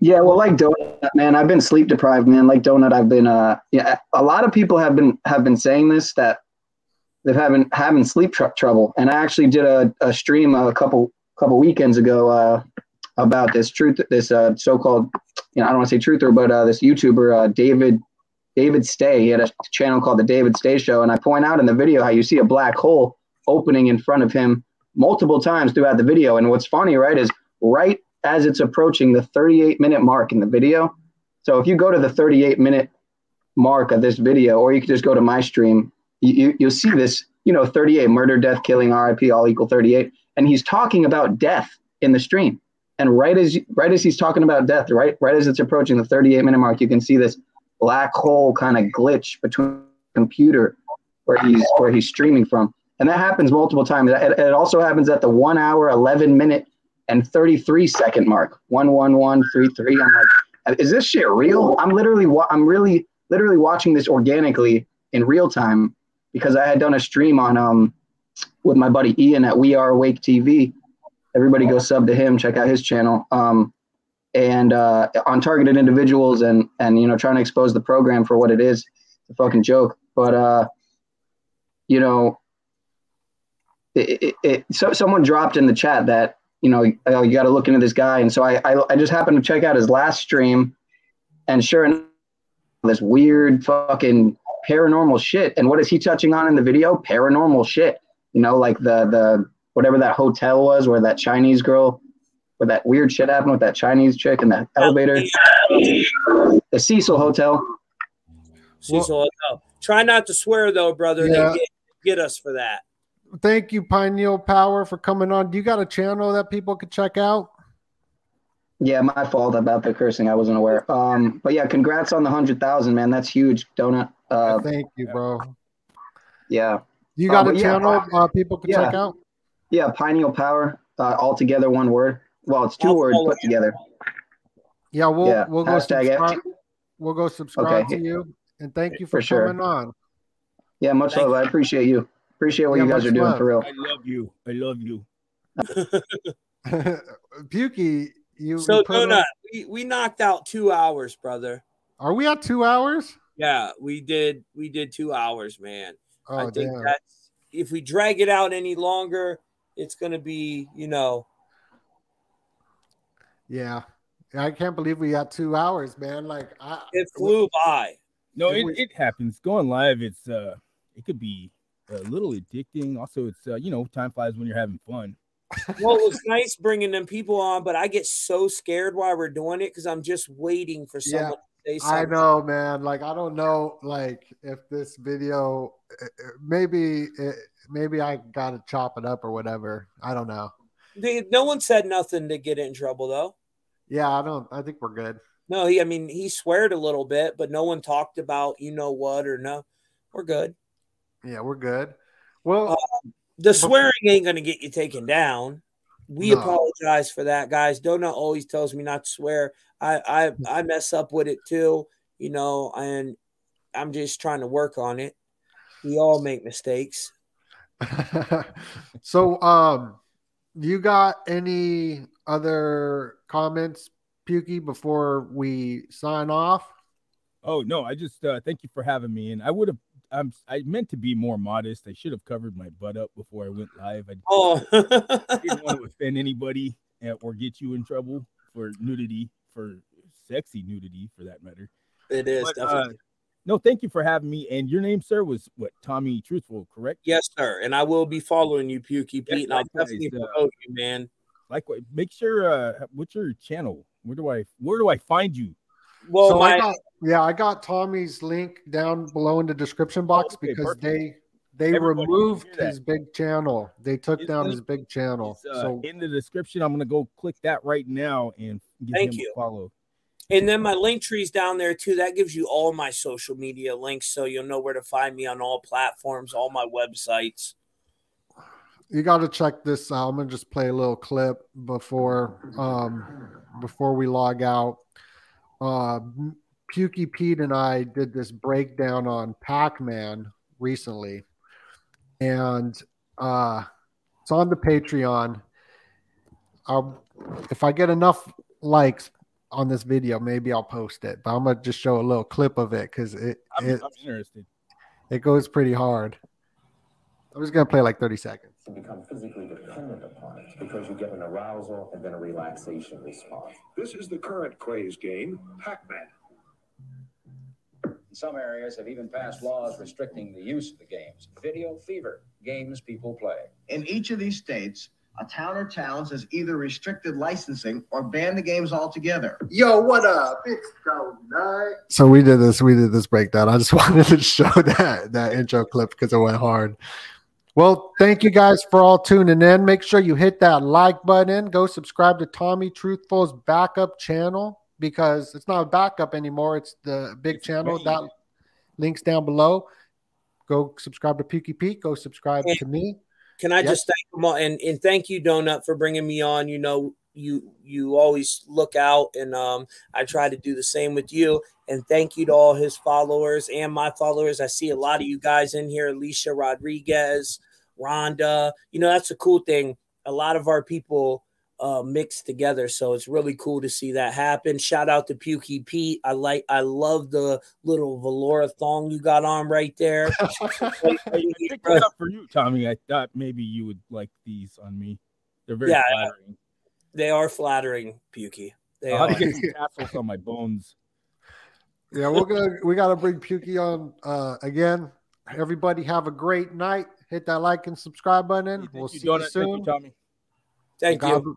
Yeah, well, like Donut, man, I've been sleep deprived, man. Like Donut, I've been, a lot of people have been saying this, that they're having sleep trouble. And I actually did a stream of a couple weekends ago about this so-called, I don't want to say truther, but this YouTuber, David Stay. He had a channel called The David Stay Show. And I point out in the video how you see a black hole opening in front of him multiple times throughout the video. And what's funny, right, is right as it's approaching the 38-minute mark in the video. So if you go to the 38-minute mark of this video, or you can just go to my stream, you'll see this, 38, murder, death, killing, RIP, all equal 38. And he's talking about death in the stream. And right as he's talking about death, right as it's approaching the 38-minute mark, you can see this black hole kind of glitch between the computer where he's streaming from. And that happens multiple times. It also happens at the 1 hour, 11 minute, and 33-second mark. 1:11:33. I'm like, is this shit real? I'm really watching this organically in real time because I had done a stream on with my buddy Ian at We Are Awake TV. Everybody go sub to him, check out his channel. And on targeted individuals and trying to expose the program for what it is. It's a fucking joke. But so someone dropped in the chat that, you got to look into this guy. And so I just happened to check out his last stream, and sure enough, this weird fucking paranormal shit. And what is he touching on in the video? Paranormal shit. Like the whatever that hotel was where that Chinese girl, where that weird shit happened with that Chinese chick in that elevator. The Cecil Hotel. Hotel. Try not to swear, though, brother. Yeah. They get us for that. Thank you, Pineal Power, for coming on. Do you got a channel that people could check out? Yeah, my fault about the cursing. I wasn't aware. But yeah, congrats on the 100,000, man. That's huge, Donut. Thank you, bro. Yeah. You got a channel people can check out? Yeah, Pineal Power, all together, one word. Well, it's two words put together. Yeah, we'll go subscribe. We'll go subscribe to you, and thank you for coming on. Yeah, much love. I appreciate you. Appreciate what you guys are doing for real. I love you. I love you. Pukey, you. So Donut, we knocked out 2 hours, brother. Are we at 2 hours? Yeah, we did 2 hours, man. Oh, I think that's, if we drag it out any longer, it's going to be, Yeah, I can't believe we got 2 hours, man. Like, it flew by. No, it happens. Going live, it's it could be a little addicting. Also, it's time flies when you're having fun. Well, it was nice bringing them people on, but I get so scared while we're doing it because I'm just waiting for someone to say something. I know, man. Like, I don't know, like, if this video, maybe I got to chop it up or whatever. I don't know. No one said nothing to get in trouble, though. Yeah, I think we're good. No, he sweared a little bit, but no one talked about what or no. We're good. Yeah, we're good. Well, the swearing ain't going to get you taken down. We apologize for that, guys. Donut always tells me not to swear. I mess up with it too, and I'm just trying to work on it. We all make mistakes. So, you got any other comments, Pukey, before we sign off? Oh no, I just thank you for having me. And I meant to be more modest. I should have covered my butt up before I went live. I didn't want to offend anybody or get you in trouble for nudity, for sexy nudity, for that matter. It is definitely. No, thank you for having me. And your name, sir, was what? Tommy Truthful, correct? Yes, sir. And I will be following you, Pukey Pete. Yes, and I'll definitely promote you, man. Likewise. Make sure. What's your channel? Where do I find you? Well, so I got Tommy's link down below in the description box because perfect. They removed his big channel. They took down his big channel. So in the description, I'm gonna go click that right now and give him a follow. And then my link tree's down there too. That gives you all my social media links, so you'll know where to find me on all platforms, all my websites. You got to check this out. I'm gonna just play a little clip before we log out. Pukey Pete and I did this breakdown on Pac-Man recently, and it's on the Patreon. If I get enough likes on this video, maybe I'll post it, but I'm gonna just show a little clip of it because I'm interested. It goes pretty hard. I'm just gonna play like 30 seconds. You become physically dependent upon it because you get an arousal and then a relaxation response. This is the current craze game, Pac-Man. Some areas have even passed laws restricting the use of the games. Video fever, games people play. In each of these states, a town or towns has either restricted licensing or banned the games altogether. Yo, what up? It's so nice. So we did this breakdown. I just wanted to show that intro clip because it went hard. Well, thank you guys for all tuning in. Make sure you hit that like button. Go subscribe to Tommy Truthful's backup channel because it's not a backup anymore. It's the big channel. Great. That link's down below. Go subscribe to Pukey Pete. Go subscribe to me. Can I just thank them all and thank you, Donut, for bringing me on. You always look out, and I try to do the same with you. And thank you to all his followers and my followers. I see a lot of you guys in here, Alicia Rodriguez, Rhonda. That's a cool thing. A lot of our people mix together, so it's really cool to see that happen. Shout out to Pukey Pete. I love the little velour thong you got on right there. I picked it up for you, Tommy. I thought maybe you would like these on me. They're very flattering. They are flattering, Pukey. They are. I get some tassels on my bones. Yeah, we gotta bring Pukey on again. Everybody have a great night. Hit that like and subscribe button. We'll see you soon. Thank you, Tommy. Thank you.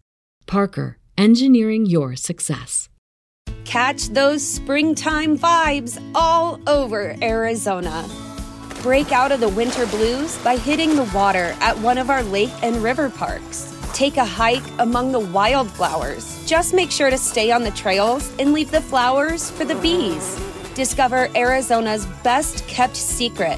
Parker, engineering your success. Catch those springtime vibes all over Arizona. Break out of the winter blues by hitting the water at one of our lake and river parks. Take a hike among the wildflowers. Just make sure to stay on the trails and leave the flowers for the bees. Discover Arizona's best kept secret